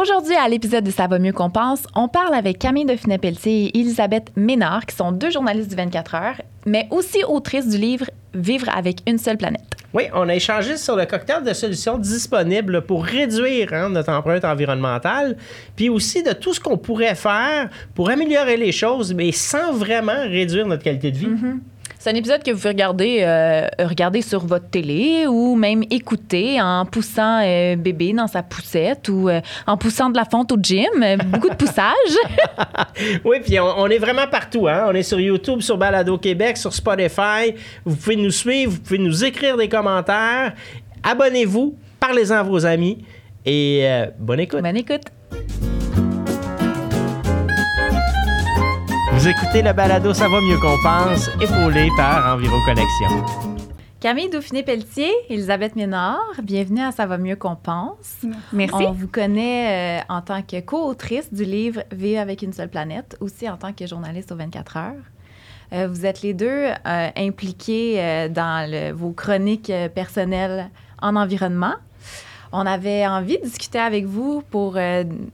Aujourd'hui, à l'épisode de Ça va mieux qu'on pense, on parle avec Camille Dauphinais-Pelletier et Élisabeth Ménard, qui sont deux journalistes du 24 heures, mais aussi autrices du livre « Vivre avec une seule planète ». Oui, on a échangé sur le cocktail de solutions disponibles pour réduire notre empreinte environnementale, puis aussi de tout ce qu'on pourrait faire pour améliorer les choses, mais sans vraiment réduire notre qualité de vie. Mm-hmm. C'est un épisode que vous pouvez regarder sur votre télé ou même écouter en poussant bébé dans sa poussette ou en poussant de la fonte au gym. Beaucoup de poussage. Oui, puis on est vraiment partout. On est sur YouTube, sur Balado Québec, sur Spotify. Vous pouvez nous suivre, vous pouvez nous écrire des commentaires. Abonnez-vous, parlez-en à vos amis et bonne écoute. Bonne écoute. Vous écoutez le balado Ça va mieux qu'on pense, épaulé par Enviro-Connexion. Camille Dauphinais-Pelletier, Élisabeth Ménard, bienvenue à Ça va mieux qu'on pense. Merci. On vous connaît en tant que co-autrice du livre Vivre avec une seule planète, aussi en tant que journaliste aux 24 heures. Vous êtes les deux impliquées dans vos chroniques personnelles en environnement. On avait envie de discuter avec vous pour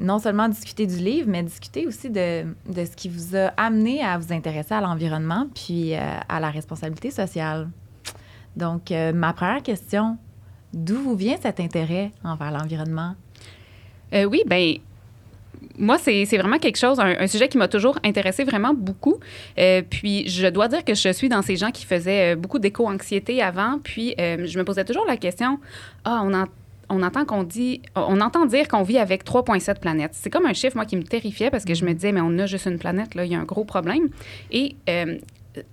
non seulement discuter du livre, mais discuter aussi de ce qui vous a amené à vous intéresser à l'environnement puis à la responsabilité sociale. Donc, ma première question, d'où vous vient cet intérêt envers l'environnement? Oui, bien, moi, c'est vraiment quelque chose, un sujet qui m'a toujours intéressée vraiment beaucoup. Puis, je dois dire que je suis dans ces gens qui faisaient beaucoup d'éco-anxiété avant. Puis, je me posais toujours la question, on entend dire qu'on vit avec 3,7 planètes. C'est comme un chiffre, moi, qui me terrifiait parce que je me disais, mais on a juste une planète, là, il y a un gros problème. Et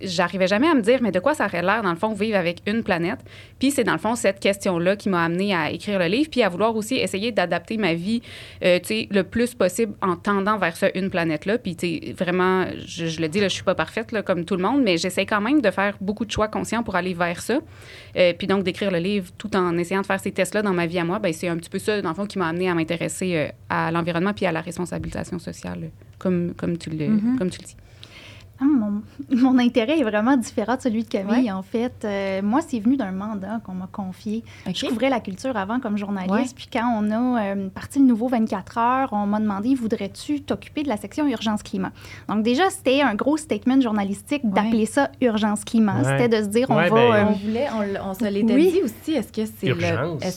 j'arrivais jamais à me dire, mais de quoi ça aurait l'air, dans le fond, vivre avec une planète? Puis c'est, dans le fond, cette question-là qui m'a amenée à écrire le livre puis à vouloir aussi essayer d'adapter ma vie, tu sais, le plus possible en tendant vers ce une planète-là. Puis, tu sais, vraiment, je le dis, là, je suis pas parfaite, là, comme tout le monde, mais j'essaie quand même de faire beaucoup de choix conscients pour aller vers ça. Puis donc, d'écrire le livre tout en essayant de faire ces tests-là dans ma vie à moi, bien, c'est un petit peu ça, dans le fond, qui m'a amenée à m'intéresser à l'environnement puis à la responsabilisation sociale, comme tu le dis. Mon intérêt est vraiment différent de celui de Camille, en fait. Moi, c'est venu d'un mandat qu'on m'a confié. Okay. Je couvrais la culture avant comme journaliste. Ouais. Puis quand on a parti le Nouveau 24 heures, on m'a demandé « Voudrais-tu t'occuper de la section urgence climat? » Donc déjà, c'était un gros statement journalistique d'appeler ça « urgence climat ». C'était de se dire « on va… » On se l'était dit aussi. Est-ce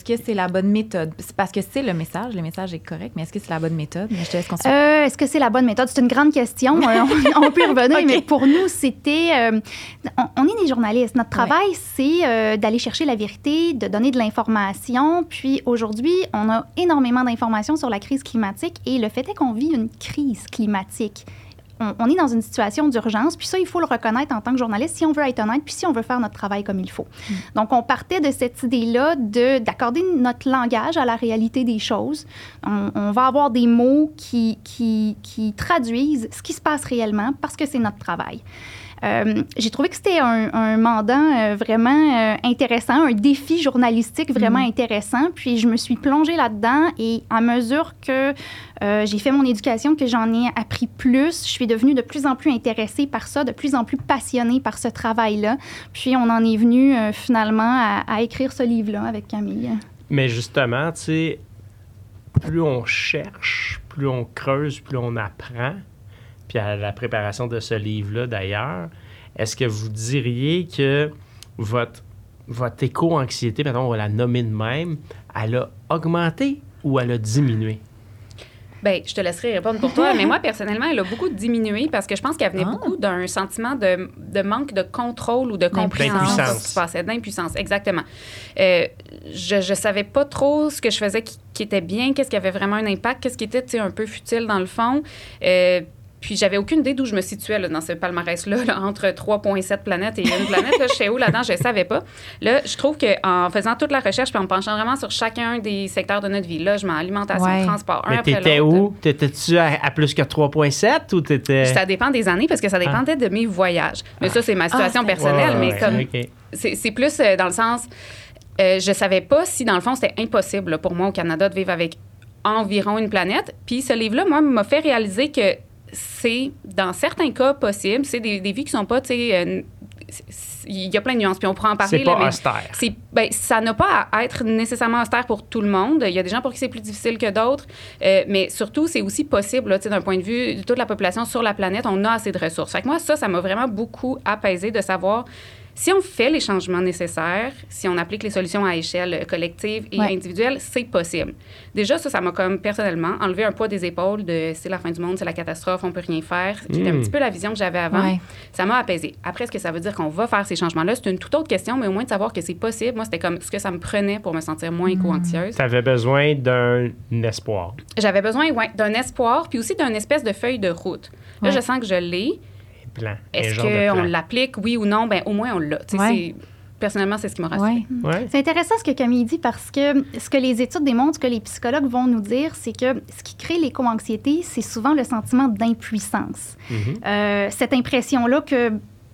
que c'est la bonne méthode? C'est parce que c'est le message. Le message est correct, mais est-ce que c'est la bonne méthode? Est-ce que c'est la bonne méthode? C'est une grande question. On peut y revenir. Okay. Mais pour nous, c'était... on est des journalistes. Notre travail, c'est d'aller chercher la vérité, de donner de l'information. Puis aujourd'hui, on a énormément d'informations sur la crise climatique et le fait est qu'on vit une crise climatique. On est dans une situation d'urgence, puis ça, il faut le reconnaître en tant que journaliste si on veut être honnête, puis si on veut faire notre travail comme il faut. Mmh. Donc, on partait de cette idée-là d'accorder notre langage à la réalité des choses. On va avoir des mots qui traduisent ce qui se passe réellement parce que c'est notre travail. J'ai trouvé que c'était un mandat vraiment intéressant, un défi journalistique vraiment intéressant. Puis je me suis plongée là-dedans et à mesure que j'ai fait mon éducation, que j'en ai appris plus, je suis devenue de plus en plus intéressée par ça, de plus en plus passionnée par ce travail-là. Puis on en est venu finalement à écrire ce livre-là avec Camille. Mais justement, tu sais, plus on cherche, plus on creuse, plus on apprend... puis à la préparation de ce livre-là, d'ailleurs, est-ce que vous diriez que votre éco-anxiété, maintenant on va la nommer de même, elle a augmenté ou elle a diminué? Bien, je te laisserai répondre pour toi, mais moi, personnellement, elle a beaucoup diminué parce que je pense qu'elle venait beaucoup d'un sentiment de manque de contrôle ou de compréhension de ce qui se passait, d'impuissance, exactement. Je savais pas trop ce que je faisais qui était bien, qu'est-ce qui avait vraiment un impact, qu'est-ce qui était un peu futile dans le fond. Puis, j'avais aucune idée d'où je me situais là, dans ce palmarès-là, là, entre 3,7 planètes et une planète. Là, je sais où là-dedans, je ne savais pas. Là, je trouve qu'en faisant toute la recherche puis en me penchant vraiment sur chacun des secteurs de notre vie, là, je mets en alimentation, transport, mais après l'autre. Mais t'étais où? T'étais-tu à plus que 3,7 ou t'étais… Ça dépend des années parce que ça dépendait de mes voyages. Mais ça, c'est ma situation personnelle. Mais comme c'est plus dans le sens… je ne savais pas si, dans le fond, c'était impossible là, pour moi au Canada de vivre avec environ une planète. Puis ce livre-là, moi, m'a fait réaliser que… c'est, dans certains cas possibles, c'est des vies qui ne sont pas il y a plein de nuances, puis on pourra en parler. C'est pas là, austère. Ça n'a pas à être nécessairement austère pour tout le monde. Il y a des gens pour qui c'est plus difficile que d'autres, mais surtout, c'est aussi possible, là, d'un point de vue de toute la population sur la planète, on a assez de ressources. Fait que moi, ça m'a vraiment beaucoup apaisé de savoir si on fait les changements nécessaires, si on applique les solutions à échelle collective et individuelle, c'est possible. Déjà, ça m'a comme personnellement enlevé un poids des épaules de c'est la fin du monde, c'est la catastrophe, on peut rien faire. C'était un petit peu la vision que j'avais avant. Ouais. Ça m'a apaisé. Après, ce que ça veut dire qu'on va faire ces changements-là, c'est une toute autre question, mais au moins de savoir que c'est possible. Moi, c'était comme ce que ça me prenait pour me sentir moins éco-anxieuse. T'avais besoin d'un espoir. J'avais besoin, d'un espoir, puis aussi d'une espèce de feuille de route. Là, je sens que je l'ai. Plan, est-ce qu'on l'applique, oui ou non? Bien, au moins, on l'a. Personnellement, c'est ce qui m'a rassurée. Ouais. Ouais. C'est intéressant ce que Camille dit parce que ce que les études démontrent, ce que les psychologues vont nous dire, c'est que ce qui crée l'éco-anxiété, c'est souvent le sentiment d'impuissance. Mm-hmm. Cette impression-là que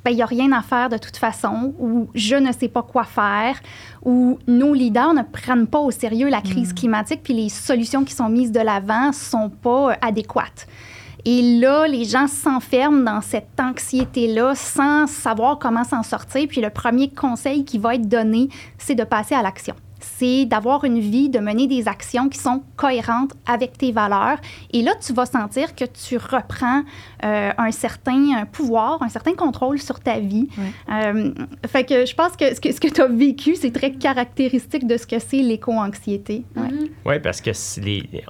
il n'y a rien à faire de toute façon, ou je ne sais pas quoi faire, ou nos leaders ne prennent pas au sérieux la crise climatique, puis les solutions qui sont mises de l'avant ne sont pas adéquates. Et là, les gens s'enferment dans cette anxiété-là sans savoir comment s'en sortir. Puis le premier conseil qui va être donné, c'est de passer à l'action. C'est d'avoir une vie, de mener des actions qui sont cohérentes avec tes valeurs. Et là, tu vas sentir que tu reprends un certain pouvoir, un certain contrôle sur ta vie. Ouais. Fait que je pense que ce que tu as vécu, c'est très caractéristique de ce que c'est l'éco-anxiété. Oui, ouais, parce que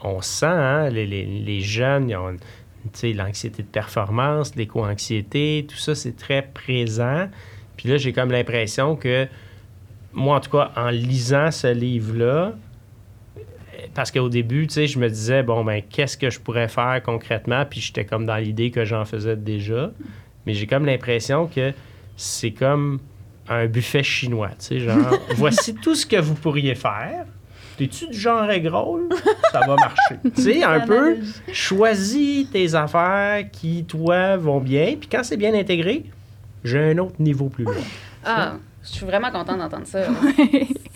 on sent, hein, les jeunes, ils ont... T'sais, l'anxiété de performance, l'éco-anxiété, tout ça, c'est très présent. Puis là, j'ai comme l'impression que, moi, en tout cas, en lisant ce livre-là, parce qu'au début, tu sais, je me disais, qu'est-ce que je pourrais faire concrètement? Puis j'étais comme dans l'idée que j'en faisais déjà. Mais j'ai comme l'impression que c'est comme un buffet chinois, tu sais, genre, voici tout ce que vous pourriez faire. T'es-tu du genre aigrole? Ça va marcher. Tu sais, un peu, choisis tes affaires qui, toi, vont bien. Puis quand c'est bien intégré, j'ai un autre niveau plus loin. Ah, je suis vraiment contente d'entendre ça.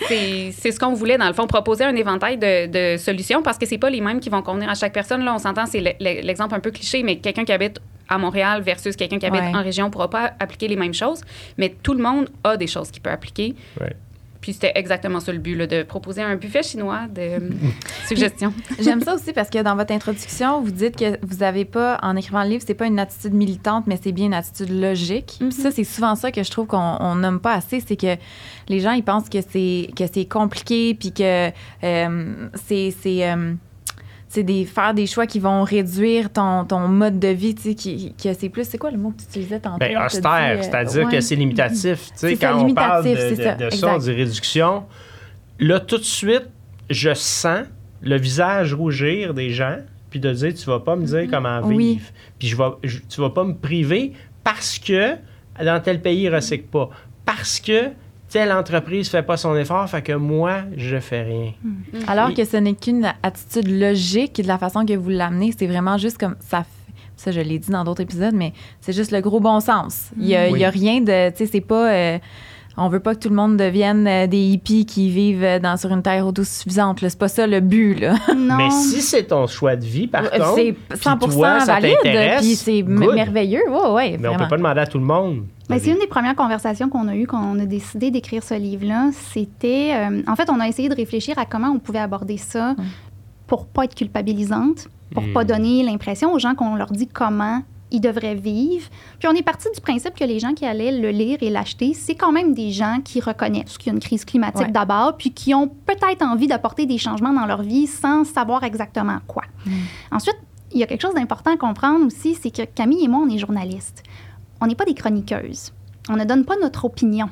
C'est ce qu'on voulait, dans le fond, proposer un éventail de solutions parce que c'est pas les mêmes qui vont convenir à chaque personne. Là, on s'entend, c'est l'exemple un peu cliché, mais quelqu'un qui habite à Montréal versus quelqu'un qui habite en région ne pourra pas appliquer les mêmes choses. Mais tout le monde a des choses qu'il peut appliquer. Oui. Puis c'était exactement ça le but, là, de proposer un buffet chinois de suggestions. J'aime ça aussi parce que dans votre introduction, vous dites que vous n'avez pas, en écrivant le livre, c'est pas une attitude militante, mais c'est bien une attitude logique. Mm-hmm. Puis ça, c'est souvent ça que je trouve qu'on nomme pas assez, c'est que les gens, ils pensent que c'est compliqué puis que c'est faire des choix qui vont réduire ton mode de vie, tu sais, que c'est plus... C'est quoi le mot que tu utilisais tantôt? Bien, austère, c'est-à-dire que c'est limitatif. C'est quand on parle de ça, on dit réduction. Là, tout de suite, je sens le visage rougir des gens, puis de dire, tu vas pas me dire comment vivre. Oui. Puis tu vas pas me priver parce que dans tel pays, ils recyclent pas. Parce que telle entreprise ne fait pas son effort, fait que moi, je ne fais rien. Alors que ce n'est qu'une attitude logique et de la façon que vous l'amenez, c'est vraiment juste comme ça. Ça, je l'ai dit dans d'autres épisodes, mais c'est juste le gros bon sens. Il y a rien de... Tu sais, c'est pas... on veut pas que tout le monde devienne des hippies qui vivent sur une terre autosuffisante. Là. C'est pas ça le but. Là. Non. Mais si c'est ton choix de vie, par contre, c'est 100% toi, valide, puis c'est merveilleux. Oh, ouais, mais on peut pas demander à tout le monde. Ben, c'est une des premières conversations qu'on a eues quand on a décidé d'écrire ce livre-là. C'était... en fait, on a essayé de réfléchir à comment on pouvait aborder ça pour pas être culpabilisante, pour pas donner l'impression aux gens qu'on leur dit comment ils devraient vivre. Puis on est parti du principe que les gens qui allaient le lire et l'acheter, c'est quand même des gens qui reconnaissent qu'il y a une crise climatique d'abord, puis qui ont peut-être envie d'apporter des changements dans leur vie sans savoir exactement quoi. Ensuite, il y a quelque chose d'important à comprendre aussi, c'est que Camille et moi, on est journalistes. On n'est pas des chroniqueuses. On ne donne pas notre opinion.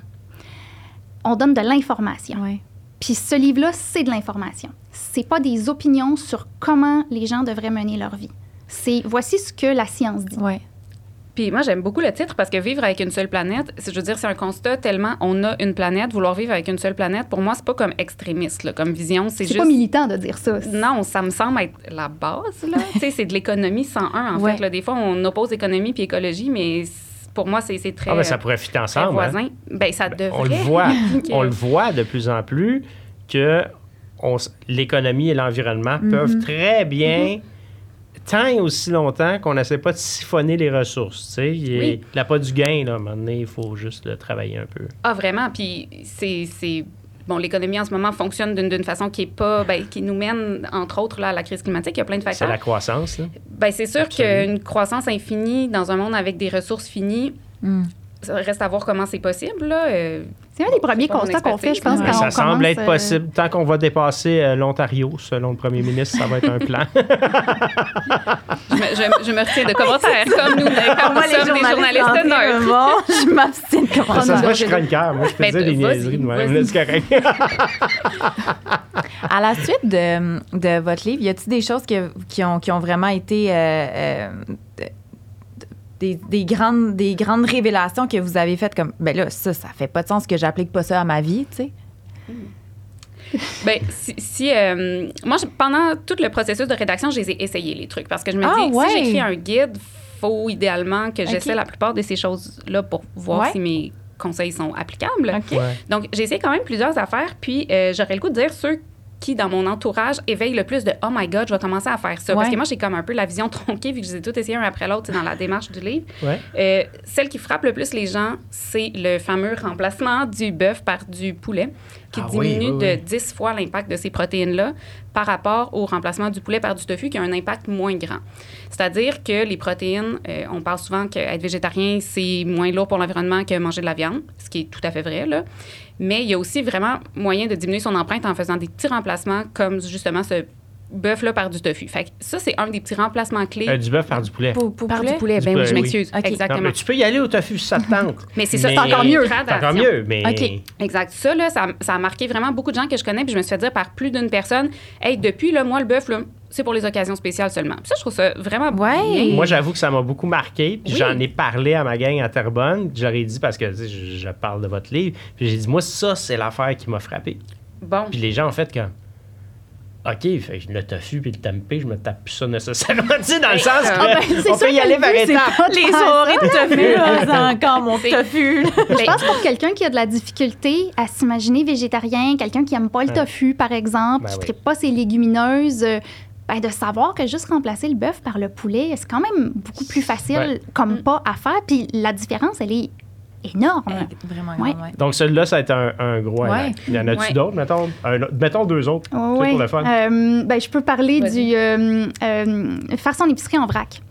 On donne de l'information. Oui. Puis ce livre-là, c'est de l'information. C'est pas des opinions sur comment les gens devraient mener leur vie. C'est « Voici ce que la science dit ». Oui. Puis moi, j'aime beaucoup le titre parce que vivre avec une seule planète, je veux dire, c'est un constat tellement on a une planète, vouloir vivre avec une seule planète, pour moi, c'est pas comme extrémiste, là, comme vision. C'est juste... pas militant de dire ça. Non, ça me semble être la base, là. Tu sais, c'est de l'économie 101, en fait. Là, des fois, on oppose économie puis écologie, mais pour moi, c'est très... Ah ben, ça pourrait fitter ensemble, voisin. Hein? Ben, ça devrait. On le voit. Okay. On le voit de plus en plus que l'économie et l'environnement peuvent très bien... tant et aussi longtemps qu'on n'essaie pas de siphonner les ressources. Tu sais, il n'y a pas du gain, là, à un moment donné, il faut juste le travailler un peu. Ah, vraiment, puis c'est... Bon, l'économie en ce moment fonctionne d'une façon qui est pas, ben, qui nous mène, entre autres, là, à la crise climatique. Il y a plein de facteurs. C'est la croissance, là. Ben, c'est sûr qu'une croissance infinie dans un monde avec des ressources finies, ça reste à voir comment c'est possible, là. C'est un des premiers constats qu'on fait, je pense, quand ça on semble commence, être possible. Tant qu'on va dépasser l'Ontario, selon le premier ministre, ça va être un plan. je me retiens de commentaires comme nous, comme moi, les journalistes d'honneur. Je m'abstiens de commentaires. Ça se voit, je suis chroniqueur. Moi, je peux dire des niaiseries de moi-même. C'est correct. À la suite de votre livre, y a-t-il des choses qui ont vraiment été... Des grandes révélations que vous avez faites, comme ben là, ça fait pas de sens que j'applique pas ça à ma vie, tu sais? Ben, moi, pendant tout le processus de rédaction, je les ai essayés, les trucs, parce que je me dis, si j'écris un guide, faut idéalement que j'essaie la plupart de ces choses-là pour voir si mes conseils sont applicables. Donc, j'ai essayé quand même plusieurs affaires, puis j'aurais le goût de dire ceux qui, dans mon entourage, éveille le plus de « Oh my God, je vais commencer à faire ça ». Parce que moi, j'ai comme un peu la vision tronquée, vu que je les ai toutes essayées un après l'autre, dans la démarche du livre. Celle qui frappe le plus les gens, c'est le fameux remplacement du bœuf par du poulet, qui diminue de 10 fois l'impact de ces protéines-là par rapport au remplacement du poulet par du tofu, qui a un impact moins grand. C'est-à-dire que les protéines, on parle souvent qu'être végétarien, c'est moins lourd pour l'environnement que manger de la viande, ce qui est tout à fait vrai, là. Mais il y a aussi vraiment moyen de diminuer son empreinte en faisant des petits remplacements comme justement ce bœuf-là par du tofu. Fait que ça, c'est un des petits remplacements clés. Du bœuf par du poulet. Du poulet, oui, je m'excuse. Exactement. Non, mais tu peux y aller au tofu si ça te tente. Mais c'est ça, c'est encore mieux. C'est encore mieux, mais... Exact. Ça, là, ça a marqué vraiment beaucoup de gens que je connais, puis je me suis fait dire par plus d'une personne, « Hey, depuis, là, moi, le bœuf, là... c'est pour les occasions spéciales seulement. » Puis ça, je trouve ça vraiment bien. Moi, j'avoue que ça m'a beaucoup marqué. Puis j'en ai parlé à ma gang à Terrebonne. J'aurais dit, parce que tu sais, je parle de votre livre, puis j'ai dit, moi, ça, c'est l'affaire qui m'a frappé. Bon. Puis les gens, en fait, comme... OK, fait, le tofu puis le tempeh, je me tape plus ça nécessairement. Tu sais, dans le sens que on peut y aller par étapes. Les soirées de tofu, encore mon tofu. Je pense pour quelqu'un qui a de la difficulté à s'imaginer végétarien, quelqu'un qui aime pas le tofu, par exemple, qui tripe pas ses légumineuses... Ben, de savoir que juste remplacer le bœuf par le poulet, c'est quand même beaucoup plus facile comme pas à faire. Puis la différence, elle est énorme. Vraiment énorme, Donc, celui-là, ça a été un gros impact. Il y en a-tu d'autres? Mettons deux autres, pour le fun. Ben, je peux parler du... faire son épicerie en vrac.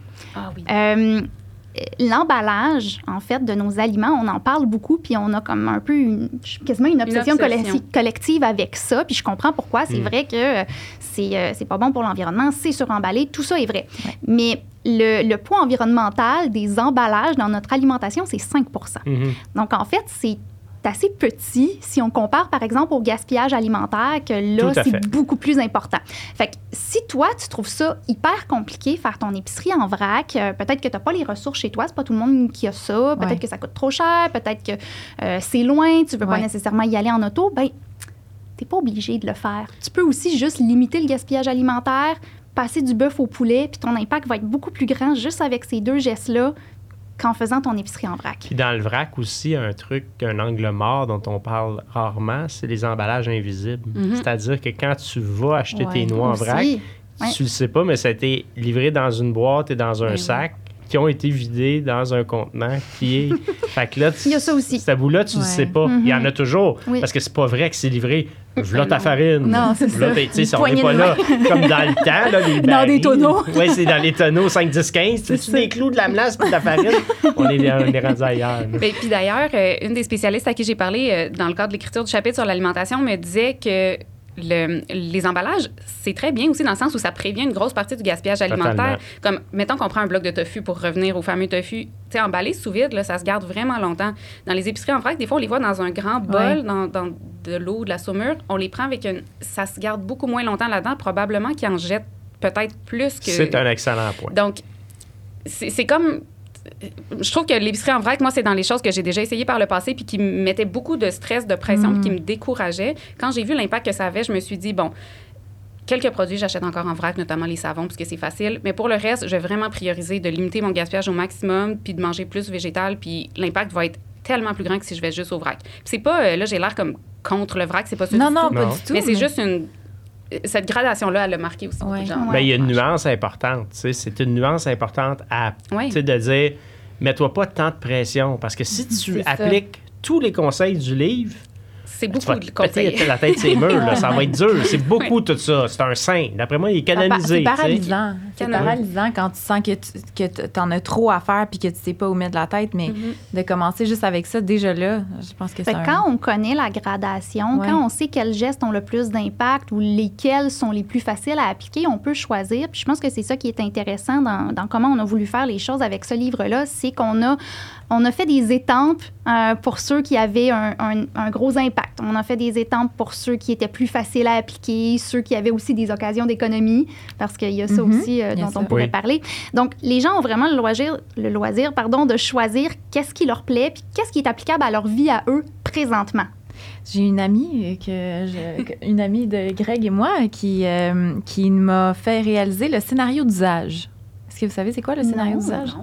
L'emballage, en fait, de nos aliments, on en parle beaucoup, puis on a comme un peu quasiment une obsession collective avec ça, puis je comprends pourquoi. C'est vrai que c'est pas bon pour l'environnement, c'est suremballé, tout ça est vrai. Mais le poids environnemental des emballages dans notre alimentation, c'est 5 %. Donc, en fait, c'est assez petit si on compare, par exemple, au gaspillage alimentaire, que là, c'est beaucoup plus important. Fait que si toi, tu trouves ça hyper compliqué, faire ton épicerie en vrac, peut-être que tu n'as pas les ressources chez toi, c'est pas tout le monde qui a ça, peut-être que ça coûte trop cher, peut-être que c'est loin, tu ne veux pas nécessairement y aller en auto, bien, tu n'es pas obligé de le faire. Tu peux aussi juste limiter le gaspillage alimentaire, passer du bœuf au poulet, puis ton impact va être beaucoup plus grand juste avec ces deux gestes-là qu'en faisant ton épicerie en vrac. Puis dans le vrac aussi, un truc, un angle mort dont on parle rarement, c'est les emballages invisibles. C'est-à-dire que quand tu vas acheter tes noix en vrac, tu le sais pas, mais ça a été livré dans une boîte et dans un sac qui ont été vidés dans un contenant qui est... Fait que là, il y a ça aussi. Ce bout-là, tu le sais pas. Il y en a toujours, parce que c'est pas vrai que c'est livré v'là ta farine. Non, c'est ça. Tu sais, on n'est pas là comme dans le temps, là, les dans des tonneaux. Oui, c'est dans les tonneaux 5, 10, 15. C'est des clous, de la mélasse et de la farine. On est rendu ailleurs. Et puis d'ailleurs, une des spécialistes à qui j'ai parlé dans le cadre de l'écriture du chapitre sur l'alimentation me disait que les emballages, c'est très bien aussi dans le sens où ça prévient une grosse partie du gaspillage alimentaire. Comme, mettons qu'on prend un bloc de tofu pour revenir au fameux tofu. Tu sais, emballé sous vide, là, ça se garde vraiment longtemps. Dans les épiceries en vrac, des fois, on les voit dans un grand bol, dans de l'eau, de la saumure. On les prend avec ça se garde beaucoup moins longtemps là-dedans. Probablement qu'ils en jettent peut-être plus que... C'est un excellent point. Donc, c'est comme... Je trouve que l'épicerie en vrac, moi, c'est dans les choses que j'ai déjà essayées par le passé puis qui me mettaient beaucoup de stress, de pression, puis qui me décourageaient. Quand j'ai vu l'impact que ça avait, je me suis dit, bon, quelques produits, j'achète encore en vrac, notamment les savons, parce que c'est facile. Mais pour le reste, je vais vraiment prioriser de limiter mon gaspillage au maximum puis de manger plus végétal, puis l'impact va être tellement plus grand que si je vais juste au vrac. Puis c'est pas... là, j'ai l'air comme contre le vrac, c'est pas ça. Non, pas du tout. Mais c'est juste une... cette gradation-là, elle a marqué aussi beaucoup de gens. Il y a une nuance importante. C'est une nuance importante à de dire « mets-toi pas tant de pression ». Parce que si tu appliques tous les conseils du livre, c'est beaucoup de conseils. La tête, c'est mûr, là, ça va être dur. C'est beaucoup tout ça. C'est un saint. D'après moi, il est canalisé. C'est paralysant. C'est paralysant quand tu sens que tu en as trop à faire puis que tu ne sais pas où mettre la tête. Mais de commencer juste avec ça, déjà là, je pense que c'est quand on connaît la gradation, quand on sait quels gestes ont le plus d'impact ou lesquels sont les plus faciles à appliquer, on peut choisir. Puis je pense que c'est ça qui est intéressant dans comment on a voulu faire les choses avec ce livre-là. C'est qu'on a fait des étampes pour ceux qui avaient un gros impact. On a fait des étampes pour ceux qui étaient plus faciles à appliquer, ceux qui avaient aussi des occasions d'économie, parce qu'il y a ça aussi dont on pourrait parler. Donc, les gens ont vraiment le loisir, de choisir qu'est-ce qui leur plaît puis qu'est-ce qui est applicable à leur vie à eux présentement. J'ai une amie, une amie de Greg et moi qui m'a fait réaliser le scénario d'usage. Est-ce que vous savez c'est quoi le scénario d'usage? Non.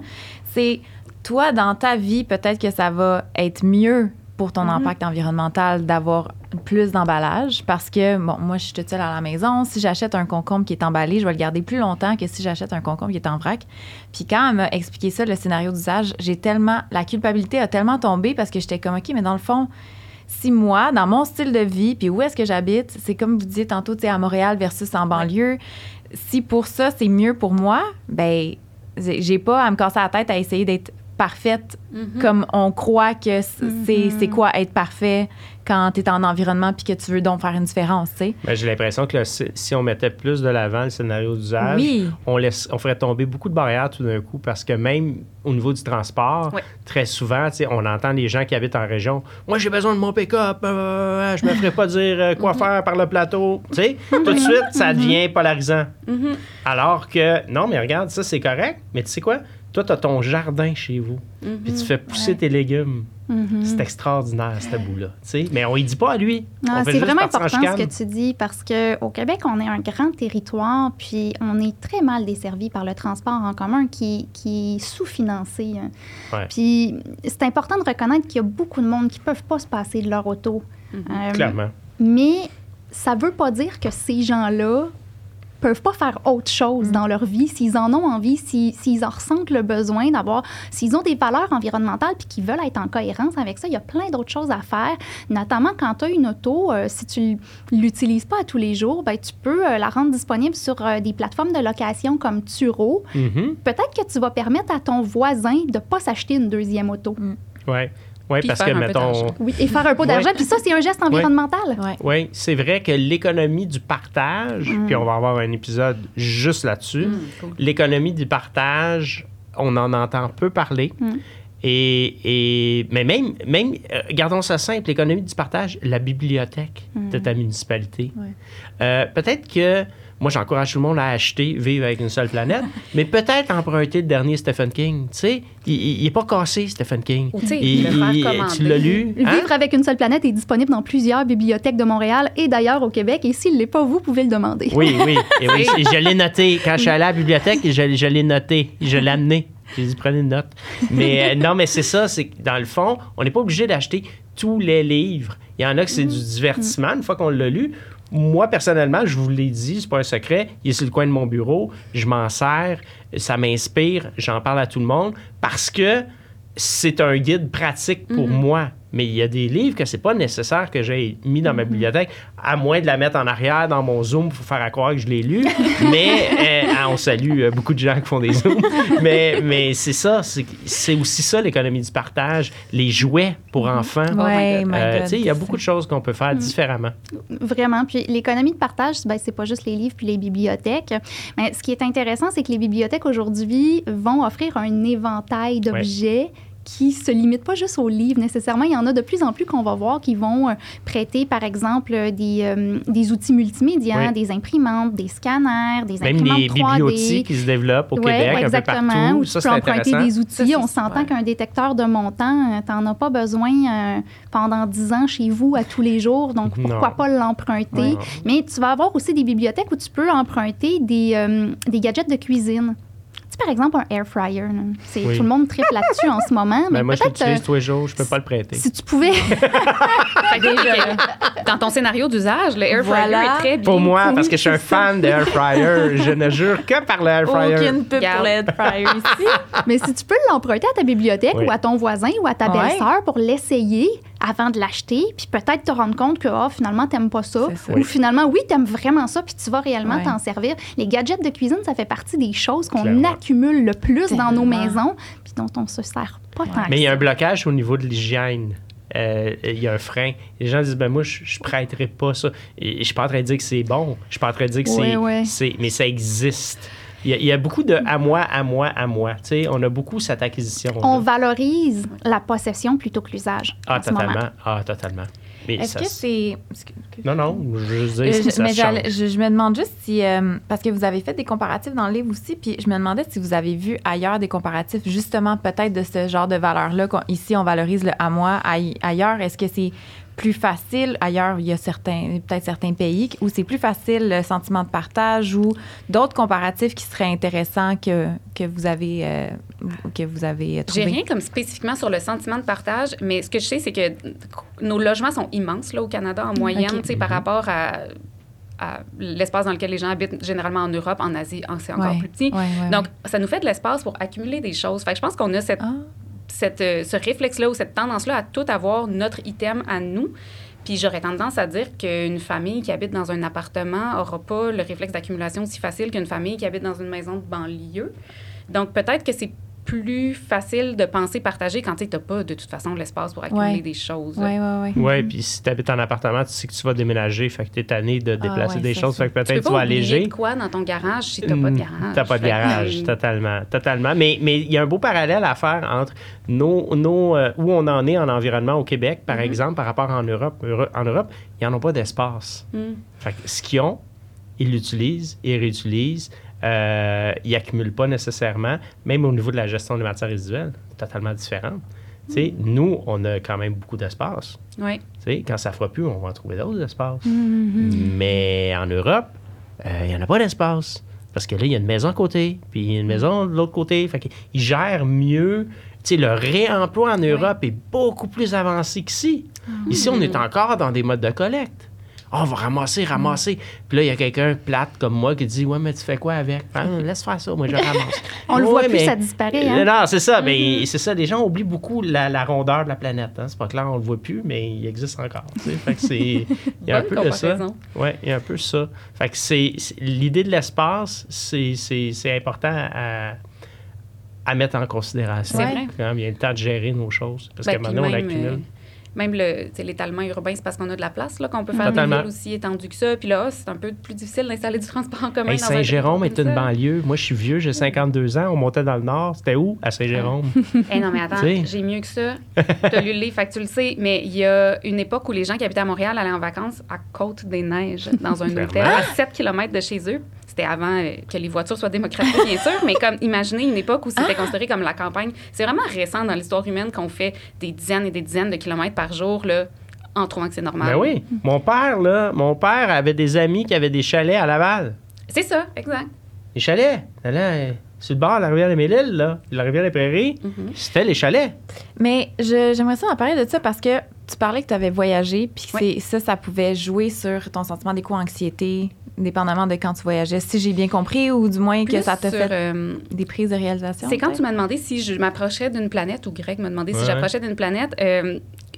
C'est... Toi, dans ta vie, peut-être que ça va être mieux pour ton impact environnemental d'avoir plus d'emballage parce que, bon, moi, je suis toute seule à la maison. Si j'achète un concombre qui est emballé, je vais le garder plus longtemps que si j'achète un concombre qui est en vrac. Puis quand elle m'a expliqué ça, le scénario d'usage, la culpabilité a tellement tombé parce que j'étais comme, OK, mais dans le fond, si moi, dans mon style de vie, puis où est-ce que j'habite, c'est comme vous disiez tantôt, tu sais, à Montréal versus en banlieue, si pour ça, c'est mieux pour moi, ben j'ai pas à me casser la tête à essayer d'être parfaite, comme on croit que c'est quoi être parfait quand tu es en environnement puis que tu veux donc faire une différence, tu sais. Ben, j'ai l'impression que si on mettait plus de l'avant le scénario d'usage, on ferait tomber beaucoup de barrières tout d'un coup parce que même au niveau du transport, très souvent, tu sais, on entend les gens qui habitent en région « Moi, j'ai besoin de mon pick-up, je me ferais pas dire quoi faire par le plateau. » Tu sais, tout de suite, ça devient polarisant. Alors que, non, mais regarde, ça, c'est correct, mais tu sais quoi? Toi, tu as ton jardin chez vous, puis tu fais pousser tes légumes. C'est extraordinaire, ce tabou-là. T'sais? Mais on ne dit pas à lui. Non, c'est vraiment important ce que tu dis, parce qu'au Québec, on est un grand territoire, puis on est très mal desservi par le transport en commun qui est sous-financé. Puis c'est important de reconnaître qu'il y a beaucoup de monde qui ne peuvent pas se passer de leur auto. Clairement. Mais ça ne veut pas dire que ces gens-là peuvent pas faire autre chose dans leur vie, s'ils en ont envie, s'ils en ressentent le besoin s'ils ont des valeurs environnementales puis qu'ils veulent être en cohérence avec ça, il y a plein d'autres choses à faire, notamment quand tu as une auto, si tu l'utilises pas à tous les jours, ben, tu peux la rendre disponible sur des plateformes de location comme Turo. Peut-être que tu vas permettre à ton voisin de pas s'acheter une deuxième auto. Oui, parce que, mettons... et faire un pot d'argent, puis ça, c'est un geste environnemental. Oui, c'est vrai que l'économie du partage, puis on va avoir un épisode juste là-dessus, l'économie du partage, on en entend peu parler. Mais même, gardons ça simple, l'économie du partage, la bibliothèque de ta municipalité. Peut-être que... Moi, j'encourage tout le monde à acheter « Vivre avec une seule planète », mais peut-être emprunter le dernier Stephen King. Tu sais, il n'est pas cassé, Stephen King. Tu l'as lu? « Vivre avec une seule planète » est disponible dans plusieurs bibliothèques de Montréal et d'ailleurs au Québec. Et s'il ne l'est pas, vous pouvez le demander. Oui. Je l'ai noté. Quand je suis allée à la bibliothèque, je l'ai noté. Je l'ai amené. J'ai dit « Prenez une note ». Mais non, mais c'est ça. C'est que dans le fond, on n'est pas obligé d'acheter tous les livres. Il y en a que c'est du divertissement une fois qu'on l'a lu. Moi, personnellement, je vous l'ai dit, c'est pas un secret, il est sur le coin de mon bureau, je m'en sers, ça m'inspire, j'en parle à tout le monde, parce que c'est un guide pratique pour moi. Mais il y a des livres que c'est pas nécessaire que j'aie mis dans ma bibliothèque, à moins de la mettre en arrière dans mon Zoom pour faire à croire que je l'ai lu. Mais on salue beaucoup de gens qui font des Zooms. Mais c'est ça, c'est aussi ça l'économie du partage, les jouets pour enfants. Il y a beaucoup de choses qu'on peut faire différemment. Vraiment. Puis l'économie de partage, c'est pas juste les livres puis les bibliothèques. Mais ce qui est intéressant, c'est que les bibliothèques aujourd'hui vont offrir un éventail d'objets qui ne se limitent pas juste aux livres nécessairement. Il y en a de plus en plus qu'on va voir qui vont prêter, par exemple, des outils multimédia, des imprimantes, des scanners, des imprimantes 3D. Même des bibliothiques qui se développent au Québec, un peu partout. Où tu peux emprunter des outils. On s'entend qu'un détecteur de montant, tu n'en as pas besoin pendant 10 ans chez vous à tous les jours, donc pourquoi pas l'emprunter. Mais tu vas avoir aussi des bibliothèques où tu peux emprunter des gadgets de cuisine. Tu sais, par exemple, un air fryer, là, c'est, oui. Tout le monde tripe là-dessus en ce moment. Mais moi, je l'utilise tous les jours, je peux pas le prêter. Si tu pouvais. Dans ton scénario d'usage, le air fryer est très bien. Pour moi, parce que je suis un fan de air fryer, je ne jure que par le air fryer. Aucune pub pour l'air fryer ici. Mais si tu peux l'emprunter à ta bibliothèque, oui. Ou à ton voisin ou à ta belle-sœur pour l'essayer avant de l'acheter, puis peut-être te rendre compte que finalement, t'aimes pas ça. Ou oui. Finalement, oui, t'aimes vraiment ça, puis tu vas réellement t'en servir. Les gadgets de cuisine, ça fait partie des choses qu'on accumule le plus dans nos maisons, puis dont on se sert pas tant. Mais il y a un blocage au niveau de l'hygiène. Il y a un frein. Les gens disent, ben moi, je ne prêterai pas ça. Et je ne suis pas en train de dire que c'est bon. Je ne suis pas en train de dire que c'est... Mais ça existe. Il y a beaucoup de « à moi ». Tu sais, on a beaucoup cette acquisition. On valorise la possession plutôt que l'usage. Ah, totalement. Mais est-ce que c'est... Non, je veux juste dire que ça change. Je me demande juste si... parce que vous avez fait des comparatifs dans le livre aussi, puis je me demandais si vous avez vu ailleurs des comparatifs, justement, peut-être de ce genre de valeur-là. Ici, on valorise le « à moi », ailleurs. Est-ce que c'est plus facile? Ailleurs, il y a certains pays où c'est plus facile le sentiment de partage ou d'autres comparatifs qui seraient intéressants que vous avez trouvé. J'ai rien comme spécifiquement sur le sentiment de partage, mais ce que je sais, c'est que nos logements sont immenses là, au Canada en moyenne, tu sais, par rapport à l'espace dans lequel les gens habitent, généralement en Europe, en Asie, c'est encore plus petit. Donc, ça nous fait de l'espace pour accumuler des choses. Fait que je pense qu'on a ce réflexe-là ou cette tendance-là à tout avoir notre item à nous. Puis j'aurais tendance à dire qu'une famille qui habite dans un appartement n'aura pas le réflexe d'accumulation aussi facile qu'une famille qui habite dans une maison de banlieue. Donc peut-être que c'est plus facile de penser partager quand tu n'as pas de toute façon l'espace pour accumuler des choses. Oui, puis si tu habites en appartement, tu sais que tu vas déménager, fait que tu es tanné de déplacer des choses, fait que peut-être tu vas alléger. Tu peux pas oublier de quoi dans ton garage si tu n'as pas de garage. Tu n'as pas de garage, totalement. Mais il y a un beau parallèle à faire entre nos où on en est en environnement au Québec, par exemple, par rapport en Europe. En Europe, ils n'en ont pas d'espace. Fait que ce qu'ils ont, ils l'utilisent, ils réutilisent. Ils n'accumulent pas nécessairement, même au niveau de la gestion des matières résiduelles, totalement différente. Nous, on a quand même beaucoup d'espace. Oui. Quand ça ne fera plus, on va en trouver d'autres espaces. Mais en Europe, il n'y en a pas d'espace. Parce que là, il y a une maison à côté, puis il y a une maison de l'autre côté. Fait qu'ils gèrent mieux. Le réemploi en Europe est beaucoup plus avancé qu'ici. Ici, on est encore dans des modes de collecte. « On va ramasser. » Puis là, il y a quelqu'un plate comme moi qui dit « Ouais, mais tu fais quoi avec? Ah, »« Laisse faire ça, moi, je ramasse. » On le voit plus, ça disparaît. Hein? Non, c'est ça. Mais c'est ça, les gens oublient beaucoup la rondeur de la planète. Hein? C'est pas clair, on le voit plus, mais il existe encore. Fait que il y a un peu de ça. Oui, il y a un peu ça. Fait que l'idée de l'espace, c'est important à mettre en considération. C'est vrai. Quand il y a le temps de gérer nos choses. Parce qu'à un moment donné, on l'accumule. Même l'étalement urbain, c'est parce qu'on a de la place là, qu'on peut faire des villes aussi étendues que ça. Puis là, c'est un peu plus difficile d'installer du transport en commun. Hey, Saint-Jérôme est une banlieue. Moi, je suis vieux, j'ai 52 ans. On montait dans le Nord. C'était où? À Saint-Jérôme. Hey, non, mais attends, j'ai mieux que ça. T'as lu le livre, fait que tu le sais. Mais il y a une époque où les gens qui habitaient à Montréal allaient en vacances à Côte-des-Neiges, dans un hôtel à 7 km de chez eux. C'était avant que les voitures soient démocratiques, bien sûr, mais comme imaginez une époque où c'était considéré comme la campagne. C'est vraiment récent dans l'histoire humaine qu'on fait des dizaines et des dizaines de kilomètres par jour, là, en trouvant que c'est normal. Ben oui. Mon père avait des amis qui avaient des chalets à Laval. C'est ça, exact. Les chalets. Là, sur le bord de la rivière des Mille-Îles, là, la rivière des Prairies, c'était les chalets. Mais j'aimerais ça en parler de ça parce que tu parlais que tu avais voyagé, puis ça pouvait jouer sur ton sentiment d'éco-anxiété, dépendamment de quand tu voyageais, si j'ai bien compris, ou du moins que ça t'a fait des prises de réalisation. C'est quand tu m'as demandé si je m'approchais d'une planète, ou Greg m'a demandé si j'approchais d'une planète.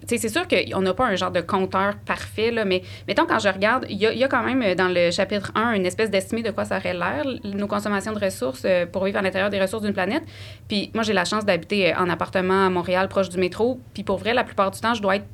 C'est sûr qu'on n'a pas un genre de compteur parfait, là, mais mettons, quand je regarde, il y a quand même dans le chapitre 1 une espèce d'estimé de quoi ça aurait l'air, nos consommations de ressources pour vivre à l'intérieur des ressources d'une planète. Puis moi, j'ai la chance d'habiter en appartement à Montréal, proche du métro. Puis pour vrai, la plupart du temps, je dois être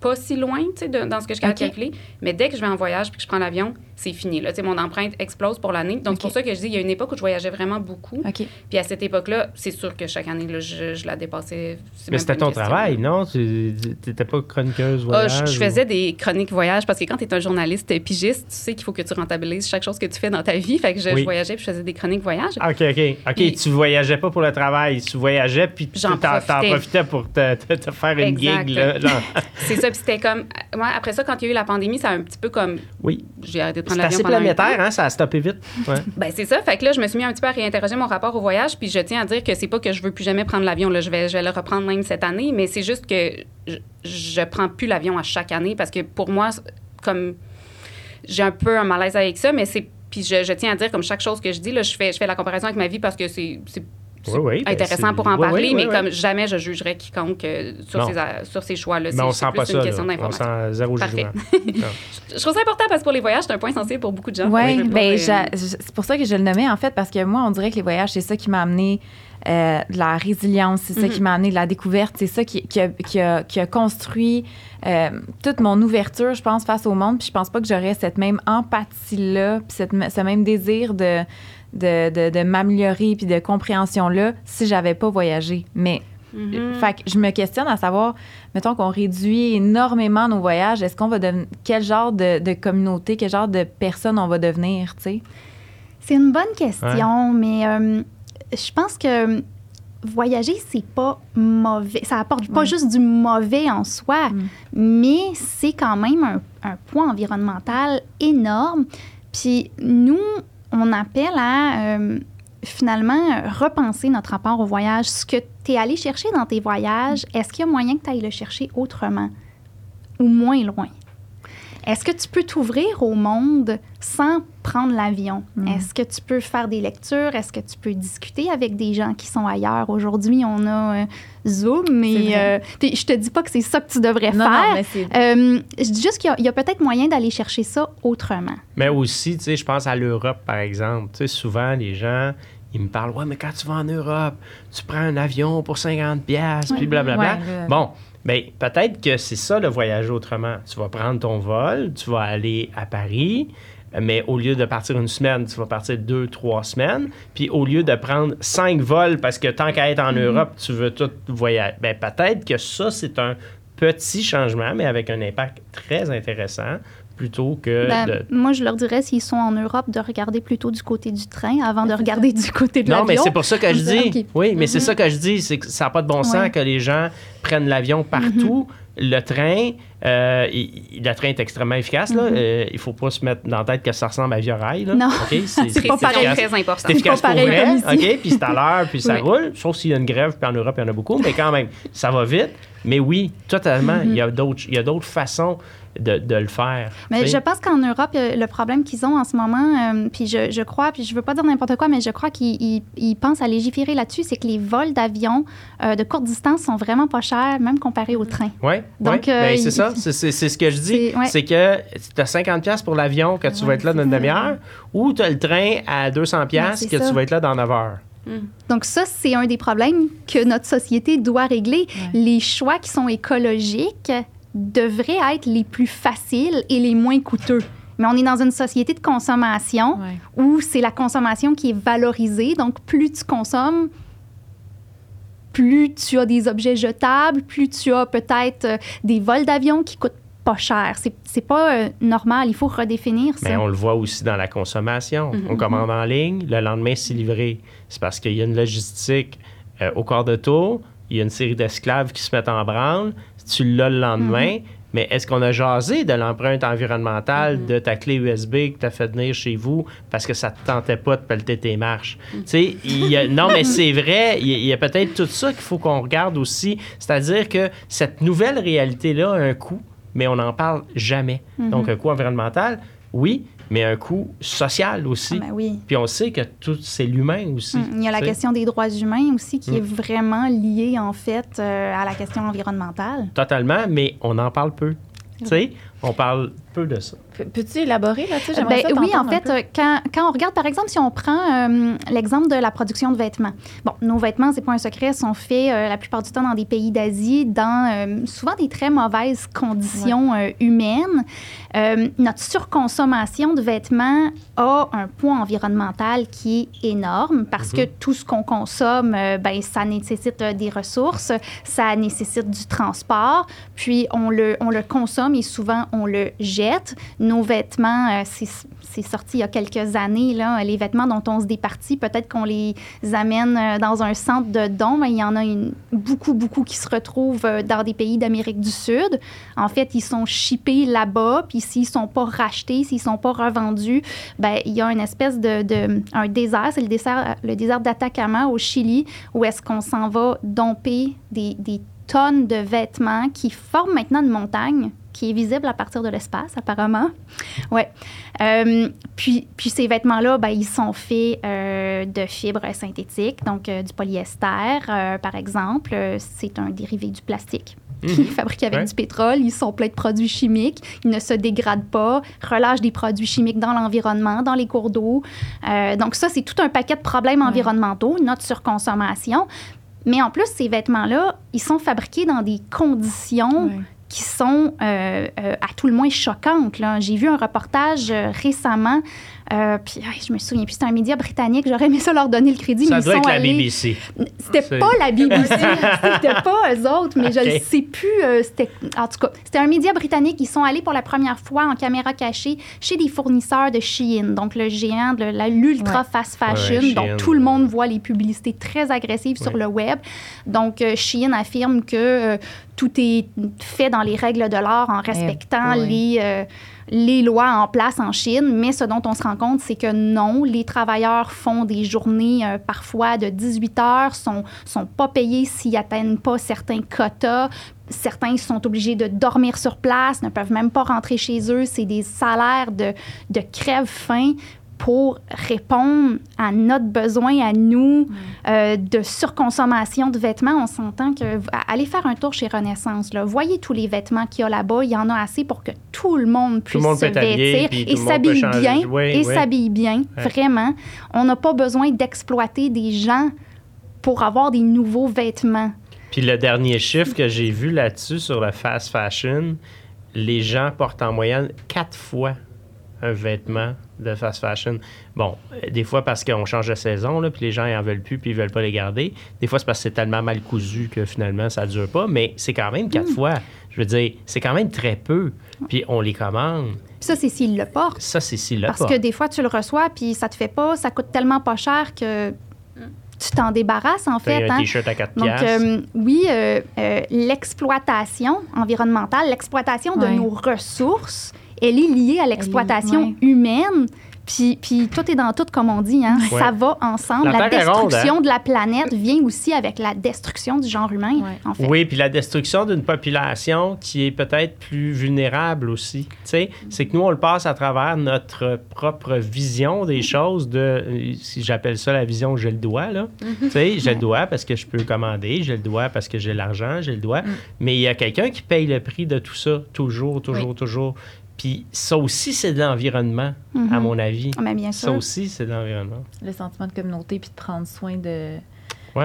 pas si loin, tu sais, dans ce que je calcule. Mais dès que je vais en voyage puis que je prends l'avion, c'est fini. Là, tu sais, mon empreinte explose pour l'année. Donc, c'est pour ça que je dis, il y a une époque où je voyageais vraiment beaucoup. Puis à cette époque-là, c'est sûr que chaque année, là, je la dépassais. Mais c'était ton travail, non? Tu n'étais pas chroniqueuse voyage? Je faisais des chroniques voyage parce que quand tu es un journaliste pigiste, tu sais qu'il faut que tu rentabilises chaque chose que tu fais dans ta vie. Fait que je voyageais puis je faisais des chroniques voyage. OK. Puis, tu voyageais pas pour le travail. Tu voyageais puis tu en profitais pour te faire une gig. Là, genre. C'est ça. ça. Puis c'était comme... Ouais, après ça, quand il y a eu la pandémie, ça a un petit peu comme... Oui. J'ai arrêté de prendre l'avion pendant un temps. C'est assez planétaire, hein? Ça a stoppé vite. Ouais. Ben c'est ça. Fait que là, je me suis mis un petit peu à réinterroger mon rapport au voyage. Puis je tiens à dire que c'est pas que je veux plus jamais prendre l'avion. Là, je vais le reprendre même cette année. Mais c'est juste que je prends plus l'avion à chaque année parce que pour moi, comme... J'ai un peu un malaise avec ça, mais c'est... Puis je tiens à dire, comme chaque chose que je dis, là, je fais la comparaison avec ma vie parce que c'est intéressant c'est, pour en parler, mais comme jamais je jugerais quiconque sur ces choix-là. Mais on sent pas ça, là. On sent zéro jugement. Je trouve ça important parce que pour les voyages, c'est un point sensible pour beaucoup de gens. Oui, bien, c'est pour ça que je le nommais, en fait, parce que moi, on dirait que les voyages, c'est ça qui m'a amené de la résilience, c'est ça qui m'a amené de la découverte, c'est ça qui a construit toute mon ouverture, je pense, face au monde. Puis je pense pas que j'aurais cette même empathie-là, puis ce même désir de m'améliorer puis de compréhension-là si j'avais pas voyagé. Mais fait que je me questionne à savoir, mettons qu'on réduit énormément nos voyages, est-ce qu'on va devenir... Quel genre de communauté, quel genre de personne on va devenir, tu sais? C'est une bonne question, mais je pense que voyager, c'est pas mauvais. Ça apporte pas juste du mauvais en soi, mais c'est quand même un poids environnemental énorme. Puis nous... on appelle à, finalement, repenser notre rapport au voyage. Ce que tu es allé chercher dans tes voyages, est-ce qu'il y a moyen que tu ailles le chercher autrement ou moins loin? Est-ce que tu peux t'ouvrir au monde sans prendre l'avion? Est-ce que tu peux faire des lectures? Est-ce que tu peux discuter avec des gens qui sont ailleurs? Aujourd'hui, on a Zoom, mais je te dis pas que c'est ça que tu devrais faire. Non, je dis juste qu'il y a peut-être moyen d'aller chercher ça autrement. Mais aussi, tu sais, je pense à l'Europe, par exemple. Tu sais, souvent, les gens... Ils me parlent, ouais, mais quand tu vas en Europe, tu prends un avion pour 50$, puis blablabla. Ouais. Bon, bien, peut-être que c'est ça le voyage autrement. Tu vas prendre ton vol, tu vas aller à Paris, mais au lieu de partir une semaine, tu vas partir 2-3 semaines. Puis au lieu de prendre 5 vols parce que tant qu'à être en Europe, tu veux tout voyager. Bien, peut-être que ça, c'est un petit changement, mais avec un impact très intéressant. Plutôt que moi, je leur dirais, s'ils sont en Europe, de regarder plutôt du côté du train avant de regarder du côté de l'avion. Non, mais c'est pour ça que je dis. Okay. Oui, mais c'est ça que je dis. C'est que ça n'a pas de bon sens que les gens prennent l'avion partout. Le train, le train est extrêmement efficace. Là. Il ne faut pas se mettre dans la tête que ça ressemble à Via Rail. Là. Non, okay, c'est pas pareil, très important. C'est efficace pour vrai. OK, puis c'est à l'heure, puis ça roule. Sauf s'il y a une grève, puis en Europe, il y en a beaucoup. Mais quand même, ça va vite. Mais oui, totalement, il y a d'autres façons de le faire. Mais je pense qu'en Europe, le problème qu'ils ont en ce moment, puis je crois, puis je veux pas dire n'importe quoi, mais je crois qu'ils pensent à légiférer là-dessus, c'est que les vols d'avion de courte distance sont vraiment pas chers, même comparés au train. Oui, c'est ça. C'est ce que je dis. C'est que tu as 50$ pour l'avion que tu vas être là dans une demi-heure ou tu as le train à 200$ que tu vas être là dans 9 heures. Donc ça, c'est un des problèmes que notre société doit régler. Ouais. Les choix qui sont écologiques devraient être les plus faciles et les moins coûteux. Mais on est dans une société de consommation où c'est la consommation qui est valorisée. Donc plus tu consommes, plus tu as des objets jetables, plus tu as peut-être des vols d'avion qui coûtent pas cher. C'est pas normal. Il faut redéfinir ça. Mais on le voit aussi dans la consommation. On commande en ligne, le lendemain, c'est livré. C'est parce qu'il y a une logistique au quart de tour, il y a une série d'esclaves qui se mettent en branle, tu l'as le lendemain, mais est-ce qu'on a jasé de l'empreinte environnementale de ta clé USB que tu as fait venir chez vous parce que ça te tentait pas de pelleter tes marches? Tu sais, non, mais c'est vrai, il y a peut-être tout ça qu'il faut qu'on regarde aussi. C'est-à-dire que cette nouvelle réalité-là a un coût, mais on n'en parle jamais. Donc, un coût environnemental, oui, mais un coût social aussi. Ah ben oui. Puis on sait que tout, c'est l'humain aussi. Il y a la question des droits humains aussi qui est vraiment liée, en fait, à la question environnementale. Totalement, mais on en parle peu. Tu sais, on parle peu de ça. Peux-tu élaborer là-dessus? Oui, en fait, quand on regarde, par exemple, si on prend l'exemple de la production de vêtements. Bon, nos vêtements, c'est pas un secret, sont faits la plupart du temps dans des pays d'Asie, dans souvent des très mauvaises conditions humaines. Notre surconsommation de vêtements a un poids environnemental qui est énorme parce que tout ce qu'on consomme, ça nécessite des ressources, ça nécessite du transport, puis on le consomme et souvent on le jette. nos vêtements, c'est sorti il y a quelques années, là, les vêtements dont on se départit, peut-être qu'on les amène dans un centre de dons, mais il y en a beaucoup qui se retrouvent dans des pays d'Amérique du Sud. En fait, ils sont shippés là-bas, puis s'ils ne sont pas rachetés, s'ils ne sont pas revendus, bien, il y a une espèce un désert, c'est le désert d'Atacama au Chili, où est-ce qu'on s'en va domper des tonnes de vêtements qui forment maintenant une montagne qui est visible à partir de l'espace, apparemment. Oui. Puis ces vêtements-là, ben, ils sont faits de fibres synthétiques, donc du polyester, par exemple. C'est un dérivé du plastique qui est fabriqué avec du pétrole. Ils sont pleins de produits chimiques. Ils ne se dégradent pas, relâchent des produits chimiques dans l'environnement, dans les cours d'eau. Donc ça, c'est tout un paquet de problèmes environnementaux, notre surconsommation. Mais en plus, ces vêtements-là, ils sont fabriqués dans des conditions qui sont à tout le moins choquantes, là. J'ai vu un reportage récemment, puis je me souviens plus, c'était un média britannique, j'aurais aimé ça leur donner le crédit. Ça doit être la BBC. C'était pas la BBC, c'était pas eux autres, mais je ne sais plus. En tout cas, c'était un média britannique. Ils sont allés pour la première fois en caméra cachée chez des fournisseurs de Shein, donc le géant de l'ultra fast fashion, dont tout le monde voit les publicités très agressives sur le web. Donc, Shein affirme que tout est fait dans les règles de l'art en respectant les lois en place en Chine, mais ce dont on se rend compte, c'est que non, les travailleurs font des journées parfois de 18 heures, sont pas payés s'ils n'atteignent pas certains quotas. Certains sont obligés de dormir sur place, ne peuvent même pas rentrer chez eux. C'est des salaires de crève-faim pour répondre à notre besoin, à nous, de surconsommation de vêtements. On s'entend que allez faire un tour chez Renaissance, là. Voyez tous les vêtements qu'il y a là-bas. Il y en a assez pour que tout le monde puisse se vêtir et s'habille bien. S'habille bien, vraiment. On n'a pas besoin d'exploiter des gens pour avoir des nouveaux vêtements. Puis le dernier chiffre que j'ai vu là-dessus, sur le fast fashion, les gens portent en moyenne 4 fois un vêtement de fast fashion. Bon, des fois parce qu'on change de saison, là, puis les gens n'en veulent plus, puis ils ne veulent pas les garder. Des fois, c'est parce que c'est tellement mal cousu que finalement, ça ne dure pas, mais c'est quand même 4 fois. Je veux dire, c'est quand même très peu, puis on les commande. Ça, c'est s'il le porte. Parce que des fois, tu le reçois, puis ça te fait pas, ça coûte tellement pas cher que tu t'en débarrasses, en fait. Un t-shirt à 4 piastres. Donc, l'exploitation environnementale, l'exploitation de nos ressources, elle est liée à l'exploitation humaine. Puis tout est dans tout, comme on dit. Hein. Ouais. Ça va ensemble. La destruction de la planète vient aussi avec la destruction du genre humain, en fait. Oui, puis la destruction d'une population qui est peut-être plus vulnérable aussi. Tu sais, c'est que nous, on le passe à travers notre propre vision des choses. Si j'appelle ça la vision « je le dois », là. Tu sais, je le dois parce que je peux commander, je le dois parce que j'ai l'argent, je le dois. Mais il y a quelqu'un qui paye le prix de tout ça, toujours. Puis ça aussi, c'est de l'environnement, à mon avis. Ah, bien sûr. Ça aussi, c'est de l'environnement. Le sentiment de communauté puis de prendre soin